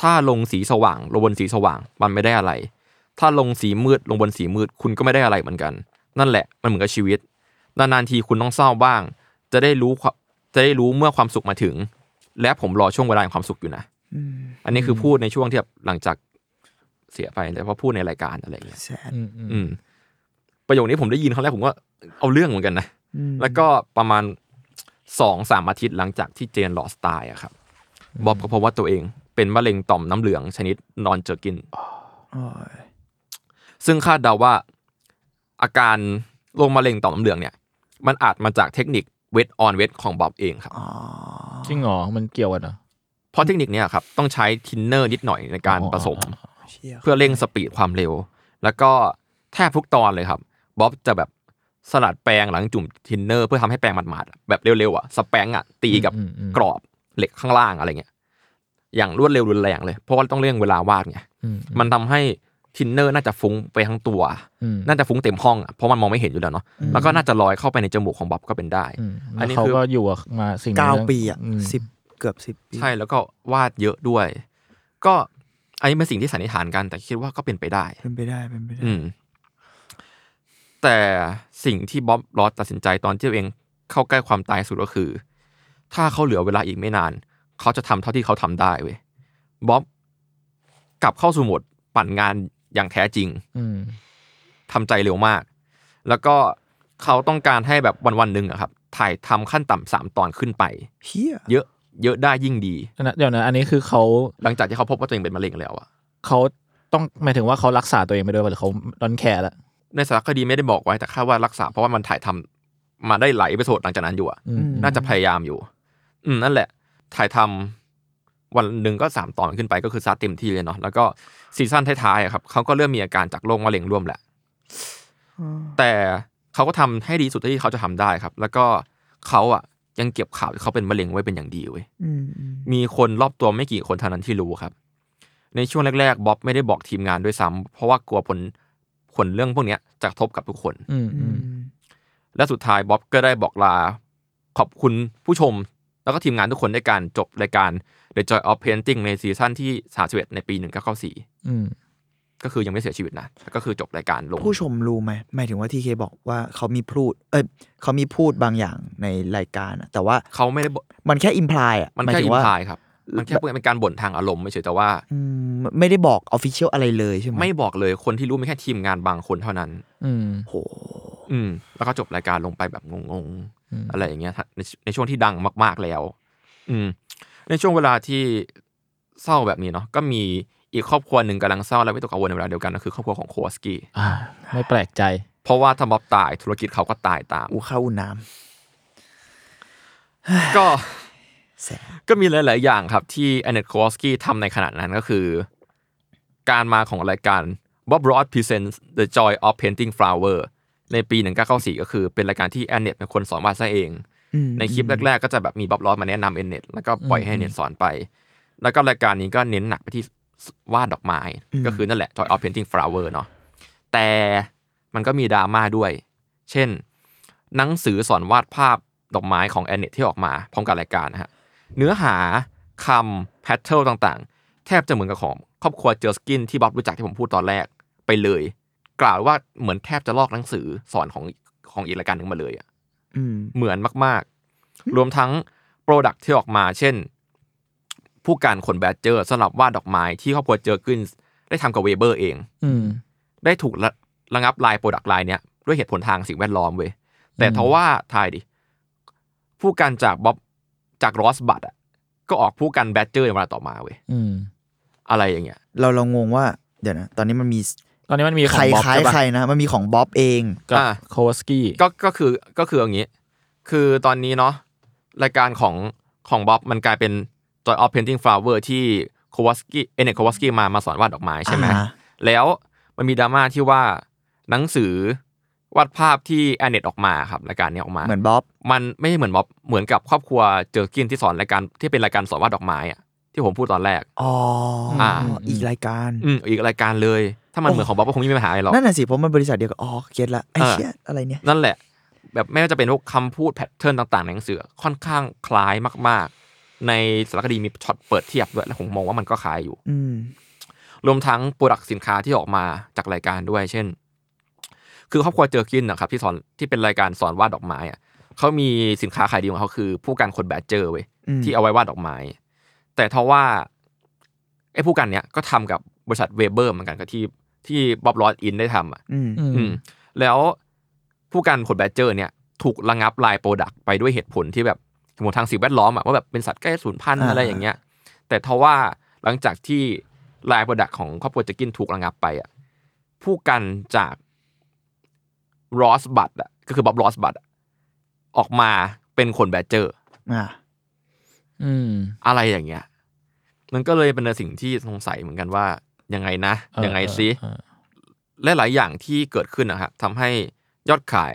ถ้าลงสีสว่างลงบนสีสว่างมันไม่ได้อะไรถ้าลงสีมืดลงบนสีมืดคุณก็ไม่ได้อะไรเหมือนกันนั่นแหละมันเหมือนกับชีวิตนานๆทีคุณต้องเศร้าบ้างจะได้รู้จะได้รู้เมื่อความสุขมาถึงและผมรอช่วงเวลาของความสุขอยู่นะอันนี้คือพูดในช่วงที่หลังจากเสียไปเลยเพราะพูดในรายการอะไรอย่างเงี้ยประโยคนี้ผมได้ยินครั้งแรกผมก็เอาเรื่องเหมือนกันนะแล้วก็ประมาณสองสามอาทิตย์หลังจากที่เจนลอสตายอะครับบ๊อบก็พบว่าตัวเองเป็นมะเร็งต่อมน้ำเหลืองชนิดนอนเจอกินซึ่งคาดเดาว่าอาการโรคมะเร็งต่อมน้ำเหลืองเนี่ยมันอาจมาจากเทคนิคเวทออนเวทของบ๊อบเองครับจริงเหรอมันเกี่ยวกันเหรอเพราะเทคนิคเนี้ยครับต้องใช้ทินเนอร์นิดหน่อยในการผสมเพื่อเร่งสปีดความเร็วแล้วก็แทบทุกตอนเลยครับบ๊อบจะแบบสลัดแปรงหลังจุ่มทินเนอร์เพื่อทำให้แปรงหมาดๆแบบเร็วๆอ่ะสแปรงอ่ะตีกับกรอบเหล็กข้างล่างอะไรเงี้ยอย่างรวดเร็วรุนแรงเลยเพราะว่าต้องเร่งเวลาวาดไงมันทำให้ทินเนอร์น่าจะฟุ้งไปทั้งตัวน่าจะฟุ้งเต็มห้องเพราะมันมองไม่เห็นอยู่แล้วเนาะแล้วก็น่าจะลอยเข้าไปในจมูกของบ๊อบก็เป็นได้อันนี้คือเขาก็อยู่มาสิ่งเก้าปีอ่ะสิบเกือบสิบปีใช่แล้วก็วาดเยอะด้วยก็อันนี้เป็นสิ่งที่สันนิษฐานกันแต่คิดว่าก็เป็นไปได้เป็นไปได้เป็นไปได้แต่สิ่งที่บ๊อบลอสตัดสินใจตอนที่ตัวเองเข้าใกล้ความตายสุดก็คือถ้าเขาเหลือเวลาอีกไม่นานเขาจะทำเท่าที่เขาทำได้เว้ยบ๊อบกลับเข้าสู่โหมดปั่นงานอย่างแท้จริงทำใจเร็วมากแล้วก็เขาต้องการให้แบบวันๆหนึ่งอะครับถ่ายทำขั้นต่ำสามตอนขึ้นไป yeah. เยอะเยอะได้ยิ่งดีเดี๋ยวนะอันนี้คือเขาหลังจากที่เขาพบว่าตัวเองเป็นมะเร็งแล้วอะเขาต้องหมายถึงว่าเขารักษาตัวเองไปด้วยหรือเขาดอนแคร์ละในสารคดีไม่ได้บอกไว้แต่คาดว่ารักษาเพราะว่ามันถ่ายทำมาได้หลายอีพิโซดหลังจากนั้นอยู่อ่ะน่าจะพยายามอยู่อืมนั่นแหละถ่ายทำวันหนึ่งก็สามตอนขึ้นไปก็คือซัดเต็มที่เลยเนาะแล้วก็ซีซั่นท้ายๆครับเขาก็เริ่มมีอาการจากโรคมะเร็งร่วมแหละแต่เขาก็ทำให้ดีสุดที่เขาจะทำได้ครับแล้วก็เขาอ่ะยังเก็บข่าวที่เขาเป็นมะเร็งไว้เป็นอย่างดีเว้ยมีคนรอบตัวไม่กี่คนเท่านั้นที่รู้ครับในช่วงแรกๆบ๊อบไม่ได้บอกทีมงานด้วยซ้ำเพราะว่ากลัวผลผลเรื่องพวกนี้จะกระทบกับทุกคนและสุดท้ายบ๊อบก็ได้บอกลาขอบคุณผู้ชมแล้วก็ทีมงานทุกคนในการจบรายการ The Joy of Painting ในซีซั่นที่สามสิบเอ็ดในปีหนึ่งพันเก้าร้อยเก้าสิบสี่อืมก็คือยังไม่เสียชีวิตนะก็คือจบรายการลงผู้ชมรู้ไหมหมายถึงว่า ที เค บอกว่าเขามีพูดเอ้ยเขามีพูดบางอย่างในรายการแต่ว่าเขาไม่ได้มันแค่อิมพลายอ่ะมันแค่อิมพลายครับมันแค่เป็นการบ่นทางอารมณ์ไม่ใช่แต่ว่าไม่ได้บอก official อะไรเลยใช่ไหมไม่บอกเลยคนที่รู้มีแค่ทีมงานบางคนเท่านั้นอืมโหอืมแล้วก็จบรายการลงไปแบบงงๆอะไรอย่างเงี้ยในในช่วงที่ดังมากๆแล้วอืมในช่วงเวลาที่เศร้าแบบนี้เนาะก็มีอีกครอบครัวหนึ่งกำลังเศร้าและวิตกกังวลในเวลาเดียวกันก็คือครอบครัวของโคสกี้อ่าไม่แปลกใจเพราะว่าถ้าบ๊อบตายธุรกิจเขาก็ตายตามอู้ข้าวน้ำก็ก็มีหลายๆอย่างครับที่แอนเนตโควอลสกี้ทำในขณะนั้นก็คือการมาของรายการ Bob Ross Presents The Joy of Painting Flower ในปีหนึ่งพันเก้าร้อยเก้าสิบสี่ก็คือเป็นรายการที่แอนเนตเป็นคนสอนวาดซะเอง ในคลิปแรกๆก็จะแบบมีบ๊อบล้อมาแนะนำเอ็นเน็ตแล้วก็ปล่อยให้เน็ตสอนไปแล้วก็รายการนี้ก็เน้นหนักไปที่วาดดอกไม้ก็คือนั่นแหละ Joy of Painting Flower เนาะแต่มันก็มีดราม่าด้วยเช่นหนังสือสอนวาดภาพดอกไม้ของเอ็นเน็ตที่ออกมาพร้อมกับรายการนะฮะเนื้อหาคำแพทเทิร์นต่างๆแทบจะเหมือนกับของครอบครัวเจอสกินที่บ๊อบรู้จักที่ผมพูดตอนแรกไปเลยกล่าวว่าเหมือนแทบจะลอกหนังสือสอนของของอีกรายการนึงมาเลยอ่ะเหมือนมากๆรวมทั้งโปรดักต์ที่ออกมาเช่นผู้การขนแบดเจอร์สำหรับวาดดอกไม้ที่ครอบครัวเจอขึ้นได้ทำกับเวเบอร์เองได้ถูกระงับลายโปรดักต์ลายเนี้ยด้วยเหตุผลทางสิ่งแวดล้อมเว้ยแต่ทว่าทายดิผู้การจากบ๊อบจากรอสบัตอ่ะก็ออกผู้การแบดเจอร์มาต่อมาเว้ยอะไรอย่างเงี้ยเราเรางงว่าเดี๋ยวนะตอนนี้มันมีตอนนี้มันมีของบ๊อบใครนะมันมีของบ๊อบเองกับโควาสกี้ก็ก็คือก็คืออย่างงี้คือตอนนี้เนาะรายการของของบ๊อบมันกลายเป็น Joy of Painting Flower ที่โควาสกี้เอเนโควาสกี้มามาสอนวาดดอกไม้ใช่ไหมแล้วมันมีดราม่าที่ว่าหนังสือวาดภาพที่แอนเนตออกมาครับรายการนี้ออกมาเหมือนบ๊อบมันไม่ใช่เหมือนบ๊อบเหมือนกับครอบครัวเจอกินที่สอนรายการที่เป็นรายการสอนวาดดอกไม้อ่ะที่ผมพูดตอนแรกอ๋ออ่าอีกรายการอืมอีกรายการเลยถ้ามันเหมือนของบ๊อบก็คงไม่มีปัญหาอะไรหรอกนั่นน่ะสิผมมันบริษัทเดียวกับอ๋อเก็ทละไอ้เหี้ยอะไรเนี่ยนั่นแหละแบบไม่ว่าจะเป็นพวกคำพูดแพทเทิร์นต่างๆในหนังสือค่อนข้างคล้ายมากๆในสารคดีมีช็อตเปิดเทียบด้วยแล้วผมมองว่ามันก็คล้ายอยู่อืมรวมทั้งโปรดักต์สินค้าที่ออกมาจากรายการด้วยเช่นคือครอบครัวเจอกินนะครับที่สอนที่เป็นรายการสอนวาดดอกไม้อ่ะเขามีสินค้าขายดีของเขาคือผู้การคนแบดเจอร์เว้ยที่เอาไว้วาดดอกไม้แต่ทว่าไอ้ผู้กันเนี่ยก็ทำกับบริษัทเวเบอร์เหมือนกันกับที่ที่บ๊อบลอสอินได้ทำอ่ะแล้วผู้กันผลแบดเจอร์เนี่ยถูกระงับลายโปรดักต์ไปด้วยเหตุผลที่แบบสมมติทางสิ่งแวดล้อมอ่ะว่าแบบเป็นสัตว์ใกล้สูญพันธุ์อะไรอย่างเงี้ยแต่ทว่าหลังจากที่ลายโปรดักต์ของครอบครัวจะกินถูกระงับไปอ่ะผู้กันจากรอสบัตอ่ะก็คือบ๊อบลอสบัตออกมาเป็นคนแบดเจอร์อืมอะไรอย่างเงี้ยมันก็เลยเป็นสิ่งที่สงสัยเหมือนกันว่ายังไงนะยังไงซิและหลายอย่างที่เกิดขึ้นนะครับทำให้ยอดขาย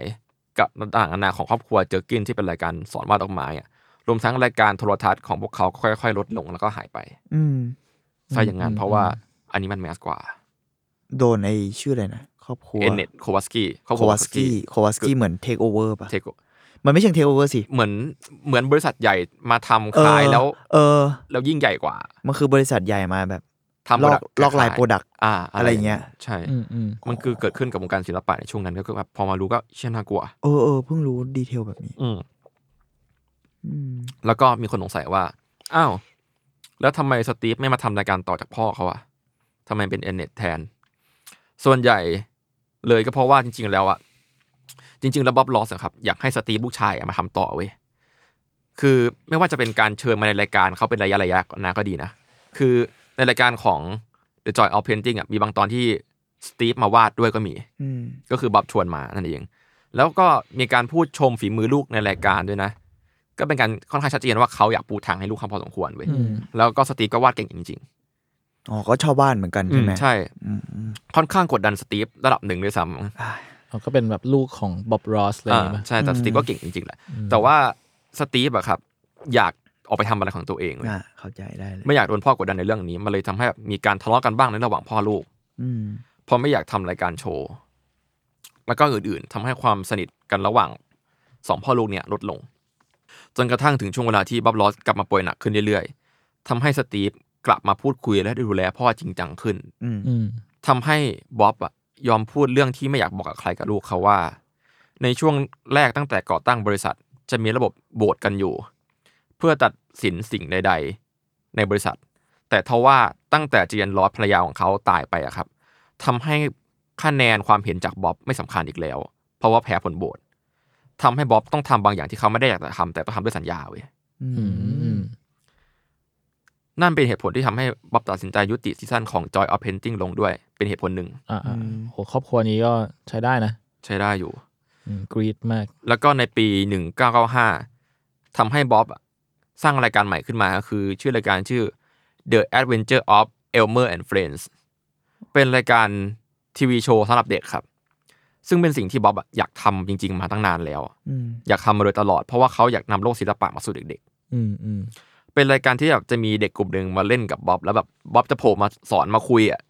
กับต่างๆนานาของครอบครัวเจอกินที่เป็นรายการสอนวาดดอกไม้อ่ะรวมทั้งรายการโทรทัศน์ของพวกเขาค่อยๆลดลงแล้วก็หายไปอืมใช่อย่างงั้นเพราะว่าอันนี้มันแมสกว่าโดนไอ้ชื่ออะไรนะครอบครัวเอเนตโควาสกี้โควาสกี้โควาสกี้เหมือนเทคโอเวอร์ป่ะมันไม่ใช่เทคโอเวอร์สิเหมือนเหมือนบริษัทใหญ่มาทำขายแล้วเออแล้วยิ่งใหญ่กว่ามันคือบริษัทใหญ่มาแบบทำลอกลอกลายโปรดักต์อะไรเงี้ยใช่มันคือเกิดขึ้นกับวงการศิลปะในช่วงนั้นก็คือแบบพอมารู้ก็เชี่ยน่ากลัวเออเออเพิ่งรู้ดีเทลแบบนี้แล้วก็มีคนสงสัยว่าอ้าวแล้วทำไมสตีฟไม่มาทำรายการต่อจากพ่อเขาอะทำไมเป็นเอ็นเน็ตแทนส่วนใหญ่เลยก็เพราะว่าจริงๆแล้วอะจริงๆแล้วบ๊อบลอสครับอยากให้สตีฟลูกชายมาทำต่อเว้ยคือไม่ว่าจะเป็นการเชิญมาในรายการเขาเป็นระยะระยะนะก็ดีนะคือในรายการของ The Joy of Painting อ่ะมีบางตอนที่สตีฟมาวาดด้วยก็มีก็คือบ๊อบชวนมานั่นเองแล้วก็มีการพูดชมฝีมือลูกในรายการด้วยนะก็เป็นการค่อนข้างชัดเจนว่าเขาอยากปูทางให้ลูกเขาพอสมควรเว้ยแล้วก็สตีฟก็วาดเก่งจริงๆอ๋อก็ชอบวาดเหมือนกันใช่มั้ยใช่ค่อนข้างกดดันสตีฟระดับหนึ่งด้วยซ้ำก็เป็นแบบลูกของบ๊อบรอสเลยใช่แต่สตีฟก็เก่งจริงๆแหละแต่ว่าสตีฟอะครับอยากออกไปทำอะไรของตัวเองเลยเข้าใจได้เลยไม่อยากโดนพ่อกดดันในเรื่องนี้มันเลยทำให้แบบมีการทะเลาะกันบ้างในระหว่างพ่อลูกพอไม่อยากทำรายการโชว์แล้วก็อื่นๆทำให้ความสนิทกันระหว่างสองพ่อลูกเนี่ยลดลงจนกระทั่งถึงช่วงเวลาที่บ๊อบรอสกลับมาป่วยหนักขึ้นเรื่อยๆทำให้สตีฟกลับมาพูดคุยและดูแลพ่อจริงจังขึ้นทำให้บ๊อบอะยอมพูดเรื่องที่ไม่อยากบอกกับใครกับลูกเขาว่าในช่วงแรกตั้งแต่ก่อตั้งบริษัทจะมีระบบโบสถ์กันอยู่เพื่อตัดสินสิ่งใดๆในบริษัทแต่ทว่าตั้งแต่เจียนลอสภรรยาของเขาตายไปอะครับทำให้คะแนนความเห็นจากบ๊อบไม่สำคัญอีกแล้วเพราะว่าแพ้ผลโบสถ์ทำให้บ๊อบต้องทำบางอย่างที่เขาไม่ได้อยากจะทำแต่ต้องทำด้วยสัญญาเว้ยนั่นเป็นเหตุผลที่ทำให้บ๊อบตัดสินใจยุติซีซั่นของ Joy of Painting ลงด้วยเป็นเหตุผลหนึ่งอ่าโหครอบครัวนี้ก็ใช้ได้นะใช้ได้อยู่กรี๊ดมากแล้วก็ในปีหนึ่งพันเก้าร้อยเก้าสิบห้าทำให้บ๊อบสร้างรายการใหม่ขึ้นมาก็คือชื่อรายการชื่อ The Adventures of Elmer and Friends เป็นรายการทีวีโชว์สำหรับเด็กครับ ซึ่งเป็นสิ่งที่บ๊อบอยากทำจริงๆมาตั้งนานแล้วอยากทำมาโดยตลอดเพราะว่าเขาอยากนำโลกศิลปะมาสู่เด็กๆเป็นรายการที่แบบจะมีเด็กกลุ่มหนึ่งมาเล่นกับบ๊อบแล้วแบบบ๊อบจะโผล่มาสอนมาคุยอะ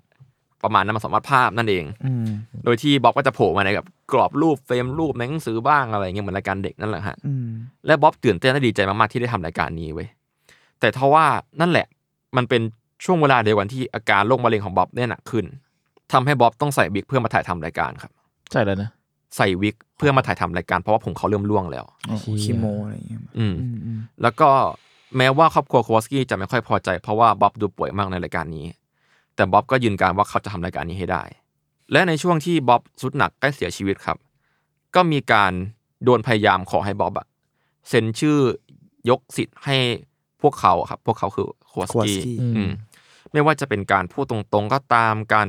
ประมาณนั้นมาสอนวาดภาพนั่นเองโดยที่บ๊อบก็จะโผล่มาในแบบกรอบรูปเฟรมรูปในหนังสือบ้างอะไรเงี้ยเหมือนรายการเด็กนั่นแหละฮะและบ๊อบตื่นเต้นและดีใจมากๆที่ได้ทำรายการนี้เว้ยแต่ทว่านั่นแหละมันเป็นช่วงเวลาเดียวกันที่อาการโรคมะเร็งของบ๊อบเนี่ยหนักขึ้นทำให้บ๊อบต้องใส่วิกเพื่อมาถ่ายทำรายการครับใช่แล้วนะใส่วิกเพื่อมาถ่ายทำรายการเพราะว่าผมเขาเริ่มร่วงแล้วคีโมอะไรอย่างเงี้ยอืมแล้วก็แม้ว่าครอบครัวโควสกี้จะไม่ค่อยพอใจเพราะว่าบ๊อบดูป่วยมากในรายการนี้แต่บ๊อบก็ยืนยันว่าเขาจะทำรายการนี้ให้ได้และในช่วงที่บ๊อบสุดหนักใกล้เสียชีวิตครับก็มีการโดนพยายามขอให้บ๊อบเซ็นชื่อยกสิทธิ์ให้พวกเขาครับพวกเขาคือโควสกี้ไม่ว่าจะเป็นการพูดตรงๆก็ตามการ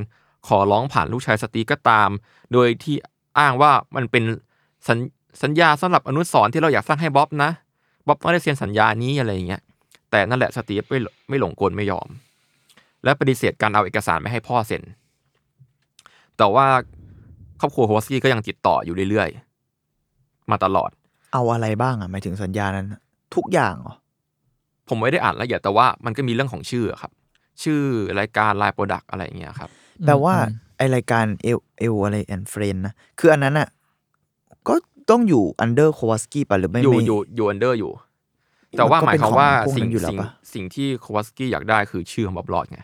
ขอร้องผ่านลูกชายสตีก็ตามโดยที่อ้างว่ามันเป็นสัญสัญญาสำหรับอนุสรณ์ที่เราอยากสร้างให้บ๊อบนะบ๊อบไม่ได้เซ็นสัญญานี้อะไรอย่างเงี้ยแต่นั่นแหละสตีไม่ไม่หลงกลไม่ยอมและปฏิเสธการเอาเอกสารไปให้พ่อเซ็นแต่ว่าครอบครัวโฮสกี้ก็ยังติดต่ออยู่เรื่อยๆมาตลอดเอาอะไรบ้างอ่ะหมายถึงสัญญานั้นทุกอย่างเหรอผมไม่ได้อ่านละเอียดแต่ว่ามันก็มีเรื่องของชื่อครับชื่อรายการไลน์โปรดักต์อะไรอย่างเงี้ยครับแปลว่าไอรายการเอลเอลอะไรแอนด์เฟรนด์นะคืออันนั้นอ่ะก็ต้องอยู่อันเดอร์โควสกี้ป่ะหรือไม่อยู่อยู่อยู่อันเดอร์อยู่แต่ว่าหมายความว่าสิ่งสิ่งสิ่งที่โควสกี้อยากได้คือชื่อของบ๊อบลอดไง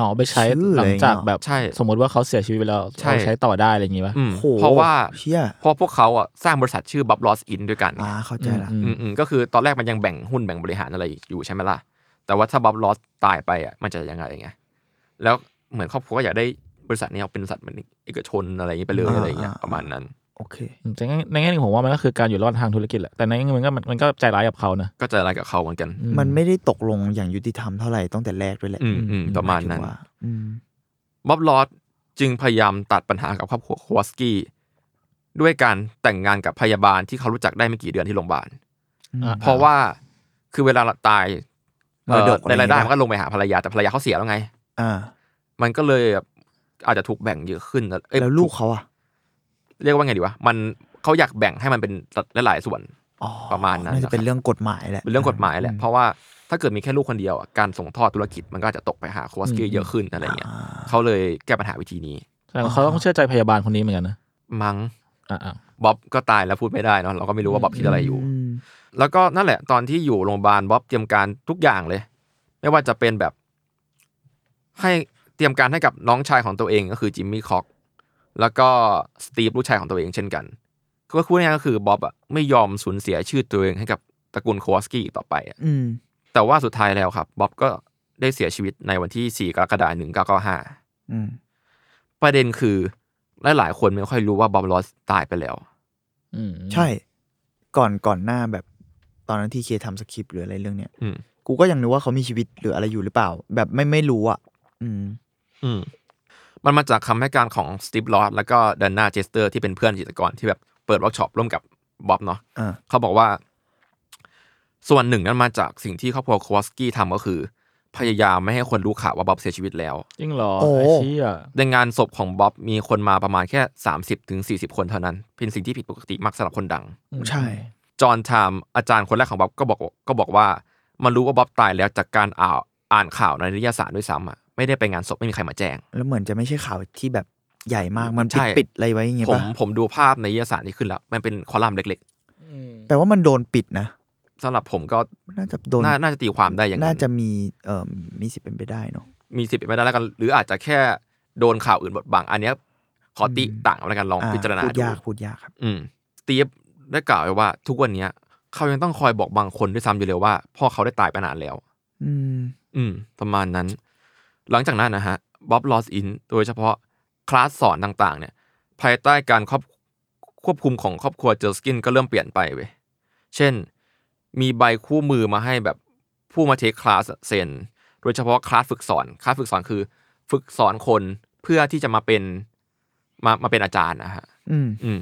อ๋อไปใช้หลังจากแบบสมมติว่าเขาเสียชีวิตไปแล้วเขาใช้ต่อได้อะไรอย่างงี้ป่ะเพราะว่าเพราะพวกเขาอ่ะสร้างบริษัทชื่อบับลอสอินด้วยกันอ่าเข้าใจละอืมๆก็คือตอนแรกมันยังแบ่งหุ้นแบ่งบริหารอะไรอยู่ใช่ไหมล่ะแต่ว่าถ้าบับลอสตายไปอ่ะมันจะยังไงอย่างเงี้ยแล้วเหมือนครอบครัวก็อยากได้บริษัทนี้เอาเป็นบริษัทมันเอกชนอะไรอย่างงี้ไปเลยอะไรอย่างเงี้ยประมาณนั้นโอเคแต่ในแง่นึงผมว่ามันก็คือการอยู่รอดทางธุรกิจแหละแต่ในแง่นึงมันก็มันก็ใจร้ายกับเขานะก็ใจร้ายกับเขาเหมือนกันมันไม่ได้ตกลงอย่างยุติธรรมเท่าไหร่ตั้งแต่แรกด้วยแหละประมาณนั้นบ๊อบลอดจึงพยายามตัดปัญหากับครอบครัวโควสกี้ด้วยการแต่งงานกับพยาบาลที่เขารู้จักได้ไม่กี่เดือนที่โรงพยาบาลเพราะว่าคือเวลาตายในรายได้มันก็ลงไปหาภรรยาแต่ภรรยาเขาเสียแล้วไงมันก็เลยอาจจะถูกแบ่งเยอะขึ้นแล้วลูกเขาอะเรียกว่าไงดีวะมันเขาอยากแบ่งให้มันเป็นหลายๆส่วนประมาณนั้นจะเป็นเรื่องกฎหมายแหละเป็นเรื่องกฎหมายแหละเพราะว่าถ้าเกิดมีแค่ลูกคนเดียวการส่งทอดธุรกิจมันก็จะตกไปหาโควสกี้เยอะขึ้นอะไรเงี้ยเขาเลยแก้ปัญหาวิธีนี้แต่เขาต้องเชื่อใจพยาบาลคนนี้เหมือนกันนะมั้งบ๊อบก็ตายแล้วพูดไม่ได้เนาะเราก็ไม่รู้ว่าบ๊อบคิดอะไรอยู่แล้วก็นั่นแหละตอนที่อยู่โรงพยาบาลบ๊อบเตรียมการทุกอย่างเลยไม่ว่าจะเป็นแบบให้เตรียมการให้กับน้องชายของตัวเองก็คือจิมมี่ค็อกแล้วก็สตีฟลูกชายของตัวเองเช่นกันก็คู่นี้ก็คือบ๊อบอ่ะไม่ยอมสูญเสียชื่อตัวเองให้กับตระกูลโควสกี้อีกต่อไปอ่ะแต่ว่าสุดท้ายแล้วครับบ๊อบก็ได้เสียชีวิตในวันที่สี่กรกฎาคมหนึ่งพันเก้าร้อยเก้าสิบห้าอืมประเด็นคือหลายๆคนไม่ค่อยรู้ว่าบ๊อบลอสตายไปแล้วอืมใช่ก่อนก่อนหน้าแบบตอนนั้นที่เคทำสคริปต์หรืออะไรเรื่องเนี้ยอืมกูก็ยังนึกว่าเขามีชีวิตหรืออะไรอยู่หรือเปล่าแบบไม่ไม่รู้อ่ะอืมอืมมันมาจากคำให้การของสตีฟลอสแล้วก็ดันน่าเจสเตอร์ที่เป็นเพื่อนจิตรกรที่แบบเปิดเวิร์กช็อปร่วมกับบ๊อบเนาะเขาบอกว่าส่วนหนึ่งนั้นมาจากสิ่งที่ครอบครัวโควสกี้ทำก็คือพยายามไม่ให้คนรู้ข่าวว่าบ๊อบเสียชีวิตแล้วจริงเหรอไอ้เชี่ยในงานศพของบ๊อบมีคนมาประมาณแค่ สามสิบถึงสี่สิบ คนเท่านั้นเป็นสิ่งที่ผิดปกติมากสำหรับคนดังใช่จอห์นไทม์อาจารย์คนแรกของบ๊อบก็บอกก็บอกว่ามันรู้ว่าบ๊อบตายแล้วจากการอ่านข่าวในนิตยสารด้วยซ้ำอะไม่ได้ไปงานศพไม่มีใครมาแจ้งแล้วเหมือนจะไม่ใช่ข่าวที่แบบใหญ่มากมันปิดปิดอะไรไว้อย่างเงี้ยป่ะผมผมดูภาพในนิตยสารที่ขึ้นแล้วมันเป็นคอลัมน์เล็กๆแต่ว่ามันโดนปิดนะสำหรับผมก็น่าจะโดนน่าจะตีความได้อย่างนั้นน่าจะมีเอ่อมีสิทธิ์เป็นไปได้เนาะมีสิทธิ์เป็นไปได้แล้วกันหรืออาจจะแค่โดนข่าวอื่นบดบังอันเนี้ยขอติต่างแล้วกันลองพิจารณาดูพูดยากพูดยากครับอืมสตีฟได้กล่าวไว้ว่าทุกวันนี้เขายังต้องคอยบอกบางคนด้วยซ้ำอยู่เลยว่าพ่อเขาได้ตายไปนานแล้วอืมอืมประมาณนั้นหลังจากนั้นนะฮะบ๊อบลอสอินโดยเฉพาะคลาสสอนต่างๆเนี่ยภายใต้การควบคุมของครอบครัวเจอร์สกินก็เริ่มเปลี่ยนไปเว้ยเช่นมีใบคู่มือมาให้แบบผู้มาเทคคลาสเซ็นโดยเฉพาะคลาสฝึกสอนคลาสฝึกสอนคือฝึกสอนคนเพื่อที่จะมาเป็นมามาเป็นอาจารย์นะฮะอืมอืม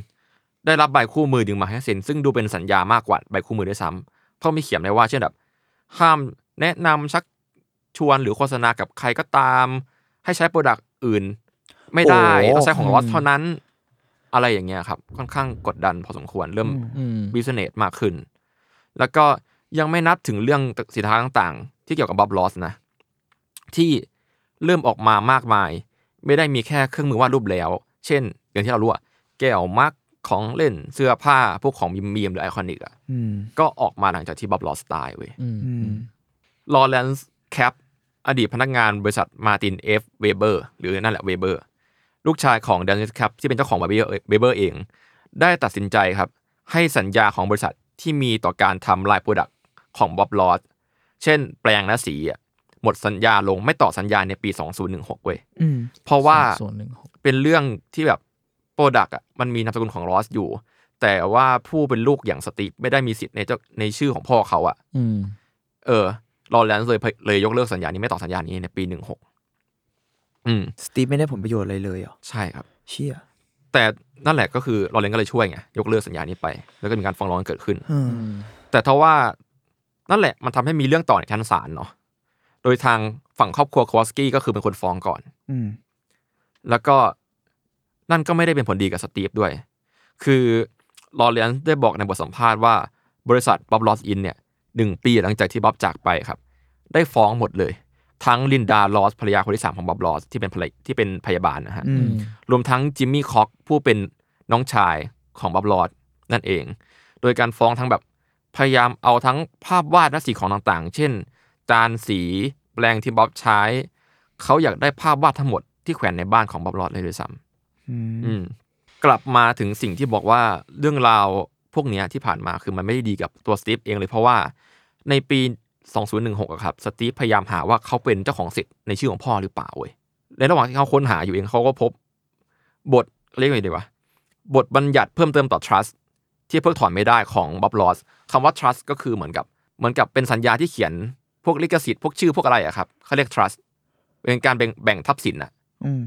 ได้รับใบคู่มือดึงมาให้เซ็นซึ่งดูเป็นสัญญามากกว่าใบคู่มือด้วยซ้ำเพราะมีเขียนไว้ว่าเช่นแบบห้ามแนะนำชักชวนหรือโฆษณากับใครก็ตามให้ใช้โปรดักต์อื่นไม่ได้ต้องใช้ของลอสเท่านั้น อะไรอย่างเงี้ยครับค่อนข้างกดดันพอสมควรเริ่มบิสเนสมากขึ้นแล้วก็ยังไม่นับถึงเรื่องสินค้าต่างๆที่เกี่ยวกับบ๊อบลอสนะที่เริ่มออกมามากมายไม่ได้มีแค่เครื่องมือวาดรูปแล้วเช่นอย่างที่เรารู้อะแก้วมักของเล่นเสื้อผ้าพวกของมีมหรือไอคอนิกอะก็ออกมาหลังจากที่บ๊อบลอสตายเว้ยลอเรนซ์แคปอดีตพนักงานบริษัท Martin F. Weber หรือนั่นแหละ Weber ลูกชายของ Daniel Cap ที่เป็นเจ้าของ Weber เองได้ตัดสินใจครับให้สัญญาของบริษัทที่มีต่อการทำลายโปรดักต์ของบ๊อบลอสเช่นแปลงและสีหมดสัญญาลงไม่ต่อสัญญาในปีสองพันสิบหกเว้ยเพราะว่าเป็นเรื่องที่แบบโปรดักต์อ่ะมันมีนามสกุลของลอสอยู่แต่ว่าผู้เป็นลูกอย่างสตีฟไม่ได้มีสิทธิ์ในในชื่อของพ่อเขาอ่ะเออลอเรนซ์เลยเลยยกเลิกสัญญานี้ไม่ต่อสัญญานี้ในปีสิบหกอืมสตีฟไม่ได้ผลประโยชน์อะไรเลยเหรอใช่ครับเชี่ยแต่นั่นแหละก็คือลอเรนซ์ก็เลยช่วยไงยกเลิกสัญญานี้ไปแล้วก็มีการฟ้องร้องเกิดขึ้นอืมแต่ทว่านั่นแหละมันทำให้มีเรื่องต่อในชั้นศาลเนาะโดยทางฝั่งครอบครัวควอสกี้ก็คือเป็นคนฟ้องก่อนอืมแล้วก็นั่นก็ไม่ได้เป็นผลดีกับสตีฟด้วยคือลอเรนซ์ได้บอกในบทสัมภาษณ์ว่าบริษัทบ๊อบลอสอินเนี่ยหนึ่งปีหลังจากที่บ๊อบจากไปครับได้ฟ้องหมดเลยทั้งลินดาลอสภรรยาคนที่สามของบ๊อบลอสที่เป็นที่เป็นพยาบาลนะฮะรวมทั้งจิมมี่ค็อกผู้เป็นน้องชายของบ๊อบลอสนั่นเองโดยการฟ้องทั้งแบบพยายามเอาทั้งภาพวาดและสีของต่างๆเช่นจานสีแปลงที่บ๊อบใช้เขาอยากได้ภาพวาดทั้งหมดที่แขวนในบ้านของบ๊อบลอสเลยด้วยซ้ำกลับมาถึงสิ่งที่บอกว่าเรื่องราวพวกนี้ที่ผ่านมาคือมันไม่ได้ดีกับตัวสตีฟเองเลยเพราะว่าในปีสองพันสิบหกอะครับสตีฟพยายามหาว่าเขาเป็นเจ้าของสิทธิ์ในชื่อของพ่อหรือเปล่าเว้ยในระหว่างที่เขาค้นหาอยู่เองเขาก็พบบทเรียกว่าดีว่าบทบัญญัติเพิ่มเติมต่อ trust ที่เพิกถอนไม่ได้ของบ๊อบลอสคำว่า trust ก็คือเหมือนกับเหมือนกับเป็นสัญญาที่เขียนพวกลิขสิทธิ์พวกชื่อพวกอะไรอะครับเขาเรียก trust เป็นการแบ่งแบ่งทรัพย์สินอะ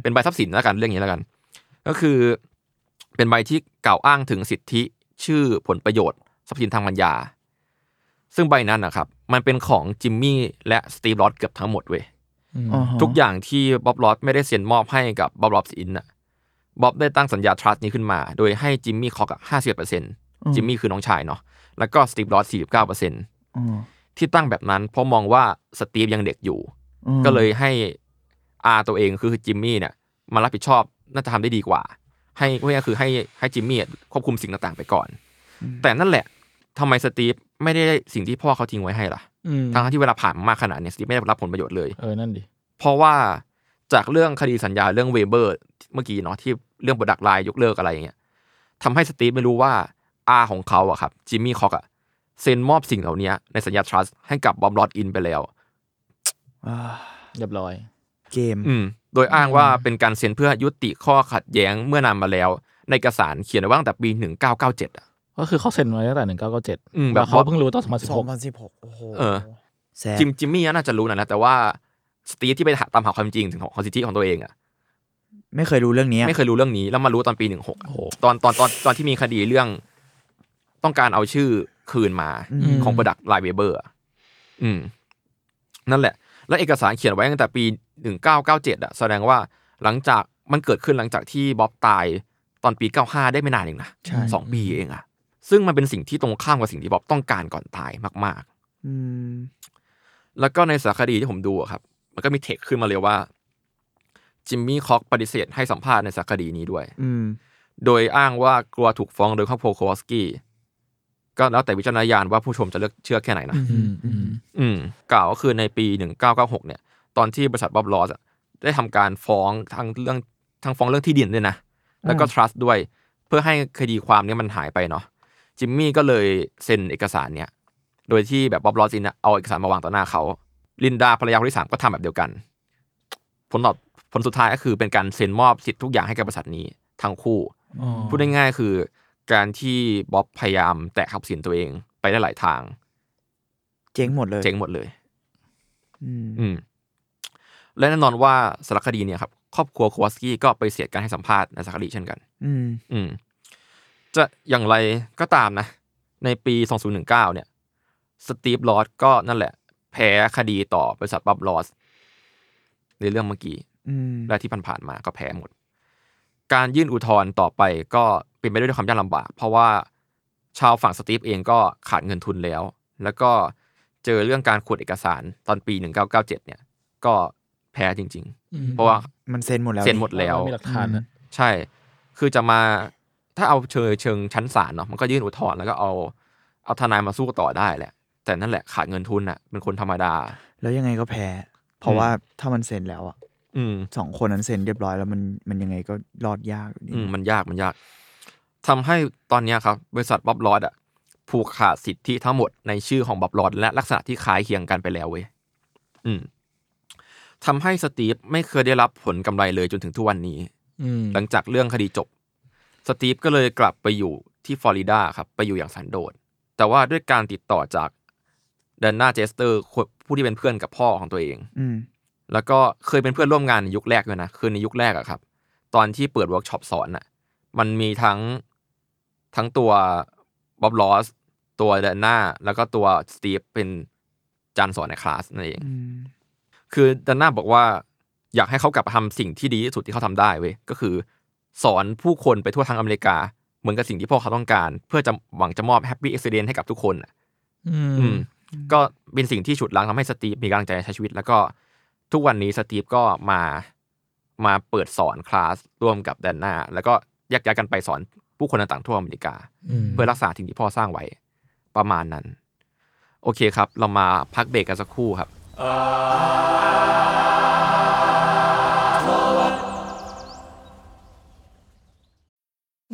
เป็นใบทรัพย์สินแล้วกันเรื่องนี้แล้วกันก็คือเป็นใบที่กล่าวอ้างถึงสิทธิชื่อผลประโยชน์ทรัพย์สินทางปัญญาซึ่งใบนั้นนะครับมันเป็นของจิมมี่และสตีฟลอสเกือบทั้งหมดเว้ยทุกอย่างที่บ๊อบลอสไม่ได้เซ็นมอบให้กับบ๊อบลอสอินน่ะบ๊อบได้ตั้งสัญญาทรัสต์นี้ขึ้นมาโดยให้จิมมี่ค็อกอ่ะ ห้าสิบเปอร์เซ็นต์ จิมมี่คือน้องชายเนาะแล้วก็สตีฟลอส สี่สิบเก้าเปอร์เซ็นต์ ที่ตั้งแบบนั้นเพราะมองว่าสตีฟยังเด็กอยู่ก็เลยให้อาตัวเองคือจิมมี่เนี่ยมารับผิดชอบน่าจะทำได้ดีกว่าให้ก็คือให้ให้จิมมี่ควบคุมสิ่งต่างๆไปก่อนแต่นั่นแหละทำไมสตีฟไม่ได้สิ่งที่พ่อเขาทิ้งไว้ให้ล่ะทั้งที่เวลาผ่านมากขนาดนี้สตีฟไม่ได้รับผลประโยชน์เลยเออนั่นดิเพราะว่าจากเรื่องคดีสัญญาเรื่องเวเบอร์เมื่อกี้เนาะที่เรื่องโปรดักต์ไลน์ยกเลิกอะไรอย่างเงี้ยทำให้สตีฟไม่รู้ว่าอาของเขาอะครับจิมมี่ค็อกอะเซ็นมอบสิ่งเหล่านี้ในสัญญาทรัสต์ให้กับบ๊อบลอสอินไปแล้วเรียบร้อยเกมโดยอ้างว่าเป็นการเซ็นเพื่อยุติข้อขัดแย้งเมื่อนานมาแล้วในเอกสารเขียนไว้ตั้งแต่ปีหนึ่งพันเก้าร้อยเก้าสิบเจ็ดอะก็คือเขาเซ็นไว้ตั้งแต่หนึ่งพันเก้าร้อยเก้าสิบเจ็ดอืมแบบเขาเพิ่งรู้ตอนสองพันสิบหกโอ้โหเออจิมจิมมี่น่าจะรู้นะแต่ว่าสตีฟที่ไปตามหาความจริงถึงของสิทธิของตัวเองอ่ะไม่เคยรู้เรื่องนี้ไม่เคยรู้เรื่องนี้แล้วมารู้ตอนปีสิบหกโอ้โหตอนตอนตอนตอนที่มีคดีเรื่องต้องการเอาชื่อคืนมาของโปรดักต์ไลน์เวเบอร์อืมนั่นแหละแล้วเอกสารเขียนไว้ตั้งแต่ปีหนึ่งพันเก้าร้อยเก้าสิบเจ็ดอ่ะแสดงว่าหลังจากมันเกิดขึ้นหลังจากที่บ๊อบตายตอนปีเก้าสิบห้าได้ไม่นานเองนะสองปีเองอ่ะซึ่งมันเป็นสิ่งที่ตรงข้ามกับสิ่งที่บ๊อบต้องการก่อนตายมากๆอืมแล้วก็ในสารคดีที่ผมดูอ่ะครับมันก็มีเทคขึ้นมาเลยว่าจิมมี่ค็อกปฏิเสธให้สัมภาษณ์ในสารคดีนี้ด้วยอืมโดยอ้างว่ากลัวถูกฟ้องโดยครอบครัวโควอสกี้ก็แล้วแต่วิจารณญาณว่าผู้ชมจะเลือกเชื่อแค่ไหนนะอืมอืมอืมกล่าวก็คือในปีหนึ่งพันเก้าร้อยเก้าสิบหกเนี่ยตอนที่บริษัทบ๊อบลอสได้ทำการฟ้องทั้งเรื่องทั้งฟ้องเรื่องที่ดินด้วยนะแล้วก็ทรัสต์ด้วยเพื่อให้คดีความนี้มันหายไปเนาะจิมมี่ก็เลยเซ็นเอกสารเนี่ยโดยที่แบบบ๊อบลอสอินเอาเอกสารมาวางต่อหน้าเขาลินดาภรรยาคนที่สามก็ทำแบบเดียวกันผลตอบผลสุดท้ายก็คือเป็นการเซ็นมอบสิทธิ์ทุกอย่างให้กับบริษัทนี้ทั้งคู่พูดง่ายๆคือการที่บ๊อบพยายามแตะทรัพย์สินตัวเองไปได้หลายทางเจ๊งหมดเลยเจ๊งหมดเลยอืมและแน่นอนว่าสารคดีเนี่ยครับครอบครัวโควอสกี้ก็ไปเสียการให้สัมภาษณ์ในสารคดีเช่นกันอืมอืมจะอย่างไรก็ตามนะในปีสองพันสิบเก้าเนี่ยสตีฟลอสก็นั่นแหละแพ้คดีต่อบริษัทบ๊อบลอสในเรื่องเมื่อกี้และที่ผ่านๆมาก็แพ้หมด การยื่นอุทธรณ์ต่อไปก็เป็นไปด้วยความยากลำบากเพราะว่าชาวฝั่งสตีฟเองก็ขาดเงินทุนแล้วแล้วก็เจอเรื่องการขูดเอกสารตอนปีหนึ่งพันเก้าร้อยเก้าสิบเจ็ดเนี่ยก็แพ้จริงๆเพราะว่ามันเซ็นหมดแล้วเซ็นหมดแล้วมีหลักฐานนะใช่คือจะมาถ้าเอาเชิงเชิงชั้นศาลเนาะมันก็ยื่นอุทธรณ์แล้วก็เอาเอาทนายมาสู้ต่อได้แหละแต่นั่นแหละขาดเงินทุนน่ะเป็นคนธรรมดาแล้วยังไงก็แพ้เพราะว่าถ้ามันเซ็นแล้วอ่ะอืมสองคนนั้นเซ็นเรียบร้อยแล้วมันมันยังไงก็รอดยากอืมมันยากมันยากทำให้ตอนนี้ครับบริษัทบ๊อบลอตอ่ะผูกขาดสิทธิทั้งหมดในชื่อของบ๊อบลอตและลักษณะที่คล้ายเคียงกันไปแล้วเว้ยอืมทำให้สตีฟไม่เคยได้รับผลกำไรเลยจนถึงทุกวันนี้หลังจากเรื่องคดีจบสตีฟก็เลยกลับไปอยู่ที่ฟลอริดาครับไปอยู่อย่างสันโดษแต่ว่าด้วยการติดต่อจากเดนน่าเจสเตอร์ผู้ที่เป็นเพื่อนกับพ่อของตัวเองแล้วก็เคยเป็นเพื่อนร่วมงานในยุคแรกด้วยนะคือในยุคแรกอะครับตอนที่เปิดเวิร์กช็อปสอนอะมันมีทั้งทั้งตัวบ๊อบลอสตัวเดนน่าแล้วก็ตัวสตีฟเป็นอาจารย์สอนในคลาสนั่นเองคือเดนน่าบอกว่าอยากให้เขากลับมาทำสิ่งที่ดีที่สุดที่เขาทำได้เว้ยก็คือสอนผู้คนไปทั่วทั้งอเมริกาเหมือนกับสิ่งที่พ่อเขาต้องการเพื่อจะหวังจะมอบแฮปปี้เอ็กซ์เดนท์ให้กับทุกคนอ่ะอืมก็เป็นสิ่งที่ฉุดรั้งทำให้สตีฟมีกำลังใจใช้ชีวิตแล้วก็ทุกวันนี้สตีฟก็มามาเปิดสอนคลาสร่วมกับแดนน่าแล้วก็แยกย้ายกันไปสอนผู้คนต่างๆทั่วอเมริกาเพื่อรักษาสิ่งที่พ่อสร้างไว้ประมาณนั้นโอเคครับเรามาพักเบรกกันสักครู่ครับ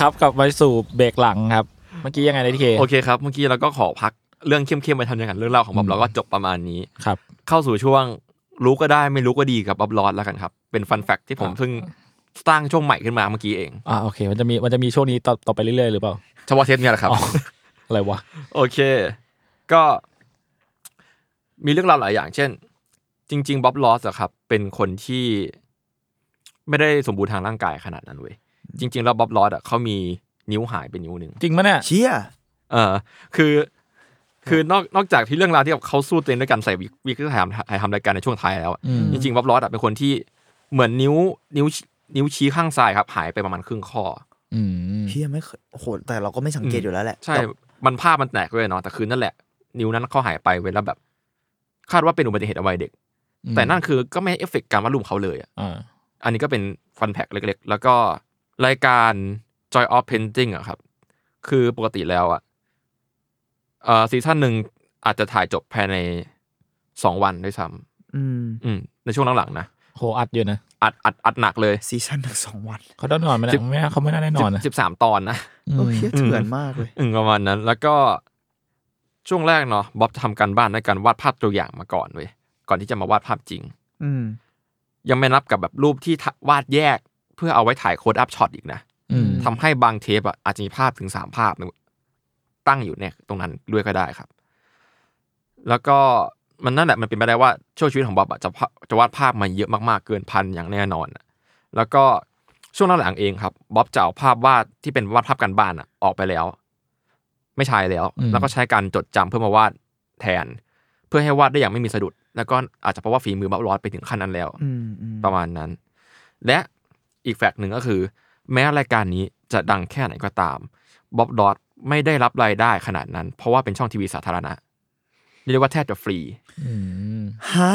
ครับกลับมาสู่เบรกหลังครับเมื่อกี้ยังไงนะทีเคโอเคครับเมื่อกี้เราก็ขอพักเรื่องเข้มๆไปทำอย่างนั้นเรื่องเล่าของบ๊อบลอตก็จบประมาณนี้ครับเข้าสู่ช่วงรู้ก็ได้ไม่รู้ก็ดีกับบ๊อบลอตแล้วกันครับเป็นฟันแฟกต์ที่ผมเพิ่งสร้างช่วงใหม่ขึ้นมาเมื่อกี้เองอ่าโอเคมันจะมีมันจะมีช่วงนี้ต่อต่อไปเรื่อยๆหรือเปล่าเฉพาะเทปนี้แหละครับอะไรวะโอเคก็มีเรื่องราวหลายอย่างเช่นจริงๆบ๊อบลอสอะครับเป็นคนที่ไม่ได้สมบูรณ์ทางร่างกายขนาดนั้นเว้ยจริงๆแล้วบ๊อบลอสอะเขามีนิ้วหายเป็นนิ้วนึงจริงมั้ยเนี่ยเชี่ยเออคือคือนอกนอกจากที่เรื่องราวที่แบบเขาสู้ตัวเองด้วยกันใส่วิกที่ถ่ายทำรายการในช่วงท้ายแล้วจริงๆบ๊อบลอสอะเป็นคนที่เหมือนนิ้วนิ้วนิ้วชี้ข้างซ้ายครับหายไปประมาณครึ่งข้อเชี่ยไม่โหดแต่เราก็ไม่สังเกตอยู่แล้วแหละใช่มันภาพมันแตกเลยเนาะแต่คือนั่นแหละนิ้วนั้นเขาหายไปเว้ยแล้วแบบคาดว่าเป็นอุบัติเหตุวัยเด็กแต่นั่นคือก็ไม่เอฟเฟกต์การวาดรูปเขาเลยอ่ะอันนี้ก็เป็นฟันแฟกต์เล็กๆแล้วก็รายการ Joy of Painting อ่ะครับคือปกติแล้วอ่ะเอ่อซีซั่นหนึ่งอาจจะถ่ายจบภายในสองวันด้วยซ้ำอืมอืมในช่วงหลังๆนะโหอัดอยู่นะอัดอัดอัดหนักเลยซีซั่นหนึ่ง สองวันเขาต้องนอนมั้ยนะแม่เขาไม่น่าได้นอนนะสิบสามตอนนะโอ้ยเถื่อนมากเลยอืมประมาณนั้นแล้วก็ช่วงแรกเนาะบ๊อบทำการบ้านในการวาดภาพตัวอย่างมาก่อนเว้ยก่อนที่จะมาวาดภาพจริงยังไม่นับกับแบบรูปที่วาดแยกเพื่อเอาไว้ถ่ายโค้ดอัพช็อตอีกนะทำให้บางเทปอ่ะอาจจะมีภาพถึงสามภาพตั้งอยู่เนี่ยตรงนั้นด้วยก็ได้ครับแล้วก็มันนั่นแหละมันเป็นไปได้ว่าช่วงชีวิตของบ๊อบจะจะวาดภาพมาเยอะมากๆเกินพันอย่างแน่นอนแล้วก็ช่วงหลังๆเองครับบ๊อบจะเอาภาพวาดที่เป็นวาดภาพการบ้านอ่ะออกไปแล้วไม่ใช้แล้วแล้วก็ใช้การจดจำเพื่อมาวาดแทนเพื่อให้วาดได้อย่างไม่มีสะดุดแล้วก็อาจจะเพราะว่าฝีมือบ๊อบลอสไปถึงขั้นนั้นแล้วประมาณนั้นและอีกแฟกต์หนึ่งก็คือแม้รายการนี้จะดังแค่ไหนก็ตามบ๊อบลอสไม่ได้รับรายได้ขนาดนั้นเพราะว่าเป็นช่องทีวีสาธารณะเรียกว่าแทบจะฟรีฮะ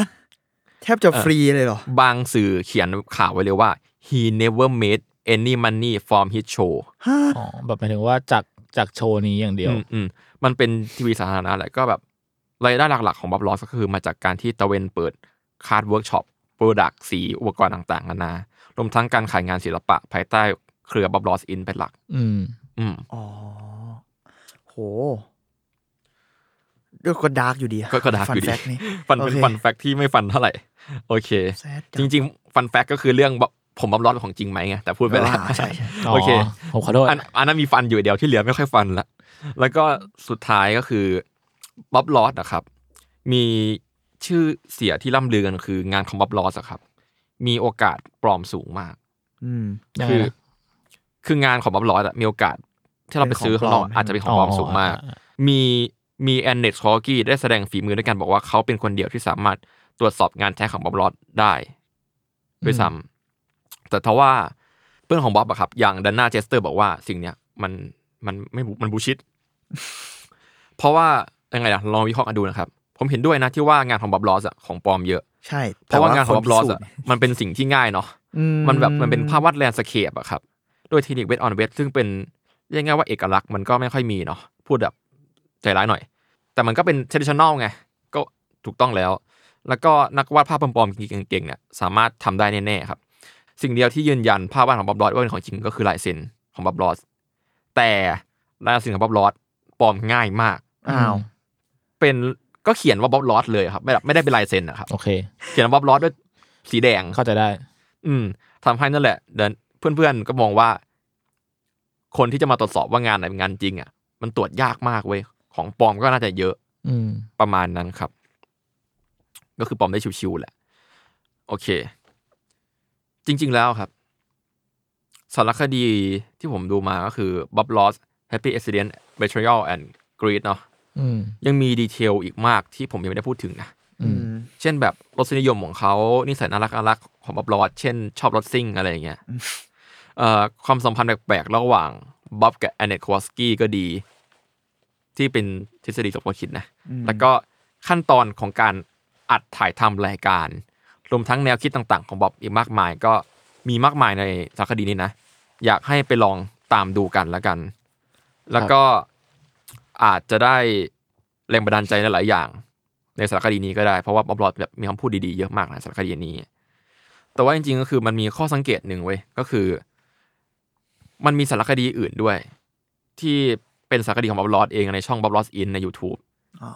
แทบจะฟรีเลยเหรอบางสื่อเขียนข่าวไว้เลยว่า he never made any money from his show อ๋อแบบหมายถึงว่าจากจากโชว์นี้อย่างเดียวมันเป็นทีวีสาธารณะแหละก็แบบรายได้หลักๆของบ๊อบลอสก็คือมาจากการที่ตะเวนเปิดคาร์ดเวิร์กช็อปโปรดักต์สีอุปกรณ์ต่างๆนานารวมทั้งการขายงานศิลปะภายใต้เครือบ๊อบลอสอินเป็นหลักอืมอืมอ๋อโห ก็ดาร์กอยู่ดีก็ดาร์กอยู่ดีฟันเป็นฟันแฟกที่ไม่ฟันเท่าไหร่โอเคจริงๆฟันแฟกก็คือเรื่องผมบำร้อนของจริงไหมไงแต่พูดไปแล้วใช่โอเคผมขอโทษอันนั้นมีฟันอยู่เดียวที่เหลือไม่ค่อยฟันละแล้วก็สุดท้ายก็คือบ๊อบลอสนะครับมีชื่อเสียที่ล่ำลือกันคืองานของบ๊อบลอสอะครับมีโอกาสปลอมสูงมากคือคืองานของบ๊อบลอสอะมีโอกาสที่เราไปซื้อของเราอาจจะเป็นของปลอมสูงมากมีมีแอนเนตคอร์กี้ได้แสดงฝีมือด้วยกันบอกว่าเขาเป็นคนเดียวที่สามารถตรวจสอบงานแท้ของบ๊อบลอสได้ด้วยซ้ำแต่ทว่าเพื่อนของบ๊อบอะครับอย่างดันน่าเจสเตอร์บอกว่าสิ่งเนี้ยมันมันไม่มันบูชิดเพราะว่ายังไงล่ะลองวิเคราะห์กันดูนะครับผมเห็นด้วยนะที่ว่างานของบ๊อบลอสอะของปลอมเยอะใช่เพราะว่างานของบ๊อบลอสอะมันเป็นสิ่งที่ง่ายเนาะมันแบบมันเป็นภาพวาดแลนด์สเคปอะครับด้วยเทคนิคเวทออนเวทซึ่งเป็นเรียกง่ายว่าเอกลักษณ์มันก็ไม่ค่อยมีเนาะพูดแบบใจร้ายหน่อยแต่มันก็เป็น traditional ไงก็ถูกต้องแล้วแล้วก็นักวาดภาพปลอมๆเก่งๆเนี่ยสามารถทำได้แน่ๆครับสิ่งเดียวที่ยืนยันภาพวาดของบ๊อบลอสว่าเป็นของจริงก็คือลายเซ็นของบ๊อบลอสแต่ลายเซ็นของบ๊อบลอสปลอมง่ายมากอ้าวเป็นก็เขียนว่าบ๊อบลอสเลยครับไม่ไม่ได้เป็นลายเซ็นนะครับโอเคเขียนว่าบ๊อบลอสด้วยสีแดงเข้าใจได้อืมทำให้นั่นแหละเดินเพื่อนๆก็มองว่าคนที่จะมาตรวจสอบว่างานไหนเป็นงานจริงอ่ะมันตรวจยากมากเว้ยของปลอมก็น่าจะเยอะอืมประมาณนั้นครับก็คือปลอมได้ชิวๆแหละโอเคจริงๆแล้วครับสารคดีที่ผมดูมาก็คือ Bob Ross Happy Accident Betrayal and Greed เนาะยังมีดีเทลอีกมากที่ผมยังไม่ได้พูดถึงนะเช่นแบบรสนิยมของเขานิสัยน่ารักๆของ Bob Ross เช่นชอบรถซิ่งอะไรอย่างเงี้ยความสัมพันธ์แปลกๆระหว่างบ๊อบกับแอนเนตควอสกี้ก็ดีที่เป็นทฤษฎีสมคบคิดนะแล้วก็ขั้นตอนของการอัดถ่ายทำรายการรวมทั้งแนวคิดต่างๆของบ๊อบอีกมากมายก็มีมากมายในสารคดีนี้นะอยากให้ไปลองตามดูกันแล้วกันแล้วก็อาจจะได้แรงบันดาลใจในหลายอย่างในสารคดีนี้ก็ได้เพราะว่าบ๊อบลอสแบบมีคำพูดดีๆเยอะมากในสารคดีนี้แต่ว่าจริงๆก็คือมันมีข้อสังเกตหนึ่งเว้ยก็คือมันมีสารคดีอื่นด้วยที่เป็นสารคดีของบ๊อบลอสเองในช่อง Bob Ross In ใน YouTube อ๋อ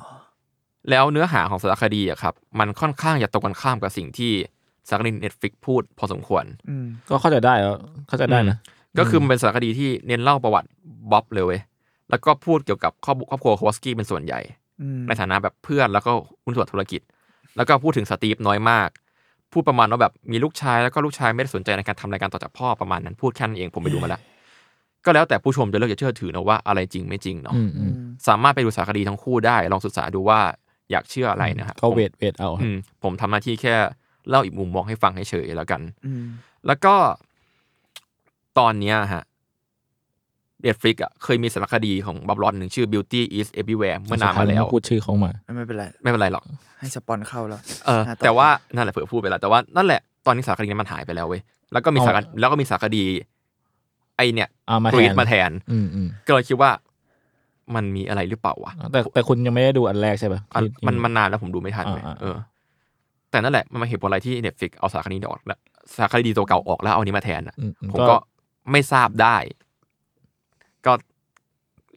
แล้วเนื้อหาของสารคดีอ่ะครับมันค่อนข้างจะตรงกันข้ามกับสิ่งที่สารคดี Netflix พูดพอสมควรอืมก็เข้าใจได้แล้วเข้าใจได้นะก็คือมันเป็นสารคดีที่เน้นเล่าประวัติบ๊อบเลยเว้ยแล้วก็พูดเกี่ยวกับครอบครอบครัวควอสกี้เป็นส่วนใหญ่ในฐานะแบบเพื่อนแล้วก็หุ้นส่วนธุรกิจแล้วก็พูดถึงสตีฟน้อยมากพูดประมาณว่าแบบมีลูกชายแล้วก็ลูกชายไม่ได้สนใจในการทำรายการต่อจากพ่อประมาณนั้นพูดแค่นั้นเองผมไปดูมาแล้วก็แล้วแต่ผู้ชมจะเลือกจะเชื่อถือนะว่าอะไรจริงไม่จริงเนาะสามารถไปดูสารคดีทั้งคู่ได้ลองศึกษาดูว่าอยากเชื่ออะไรนะครับก็เวทเวทเอาผมทำหน้าที่แค่เล่าอีกมุมมองให้ฟังให้เฉยแล้วกันแล้วก็ตอนเนี้ยฮะNetflix อ่ะเคยมีสารคดีของบ๊อบลอสหนึ่งชื่อ Beauty is Everywhere เมื่อนานมาแล้วพูดชื่อของมาไม่เป็นไรไม่เป็นไรหรอกให้สปอนเข้าแล้วเออแต่ว่านั่นแหละเผลอพูดไปแล้วแต่ว่านั่นแหละตอนนี้สารคดีนี้มันหายไปแล้วเว้ยแล้วก็มีสารแล้วก็มีสารคดีไอเนี่ยกรีดมาแทนอืมๆก็เลยคิดว่ามันมีอะไรหรือเปล่าวะแต่แต่คุณยังไม่ได้ดูอันแรกใช่ป่ะมันมันนานแล้วผมดูไม่ทันเออแต่นั่นแหละมันมาเหตุผลอะไรที่ Netflix เอาสารคดีนี้ออกแล้วสารคดีตัวเก่าออกแล้วเอานี้มาแทนน่ะผมก็ไม่ทราบได้ก็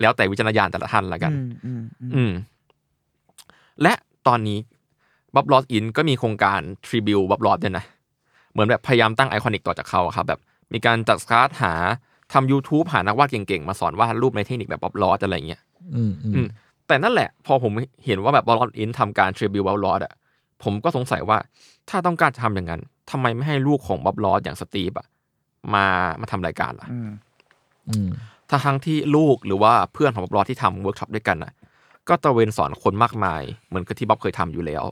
แล้วแต่วิจารณญาณแต่ละท่านละกันอืมและตอนนี้บ๊อบลอสอินก็มีโครงการทริบิวบ๊อบลอสเนี่ยนะเหมือนแบบพยายามตั้งไอคอนิกต่อจากเขาครับแบบมีการจัดคลาสหาทำ YouTube หานักวาดเก่งๆมาสอนวาดรูปในเทคนิคแบบบ๊อบลอสอะไรเงี้ยอืมอืมแต่นั่นแหละพอผมเห็นว่าแบบบ๊อบลอสอินทำการทริบิวบ๊อบลอสอ่ะผมก็สงสัยว่าถ้าต้องการจะทำอย่างนั้นทำไมไม่ให้ลูกของบ๊อบลอสอย่างสตีฟอ่ะมามาทำรายการล่ะอืมทั้งที่ลูกหรือว่าเพื่อนของบ๊อบลอสที่ทำเวิร์กช็อปด้วยกันน่ะก็ตระเวนสอนคนมากมายเหมือนกับที่บ๊อบเคยทำอยู่แล้ว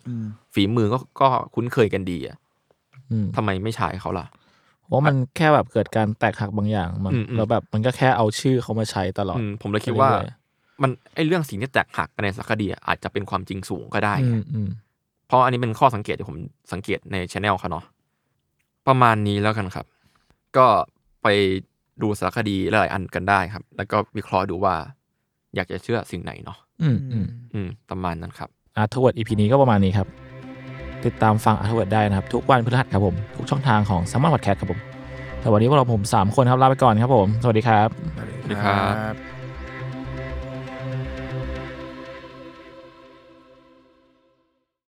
ฝีมือก็ก็คุ้นเคยกันดีอ่ะทำไมไม่ใช้เขาล่ะเพราะมันแค่แบบเกิดการแตกหักบางอย่างมันแล้วแบบมันก็แค่เอาชื่อเขามาใช้ตลอดผมเลยคิดว่ามันไอเรื่องสิ่งที่แตกหักในสารคดีอาจจะเป็นความจริงสูงก็ได้เพราะอันนี้เป็นข้อสังเกตที่ผมสังเกตในชาแนลเขาเนาะประมาณนี้แล้วกันครับก็ไปดูสารคดีหลายอันกันได้ครับแล้วก็วิเคราะห์ดูว่าอยากจะเชื่อสิ่งไหนเนาะอืมอืมอืมประมาณนั้นครับอาร์ทเวิร์ด อี พี นี้ก็ประมาณนี้ครับติดตามฟังอาร์ทเวิร์ดได้นะครับทุกวันพฤหัสครับผมทุกช่องทางของ Salmon Podcast ครับผมแต่วันนี้พวกเราผมสามคนครับลาไปก่อนครับผมสวัสดีครับสวัสดีครับ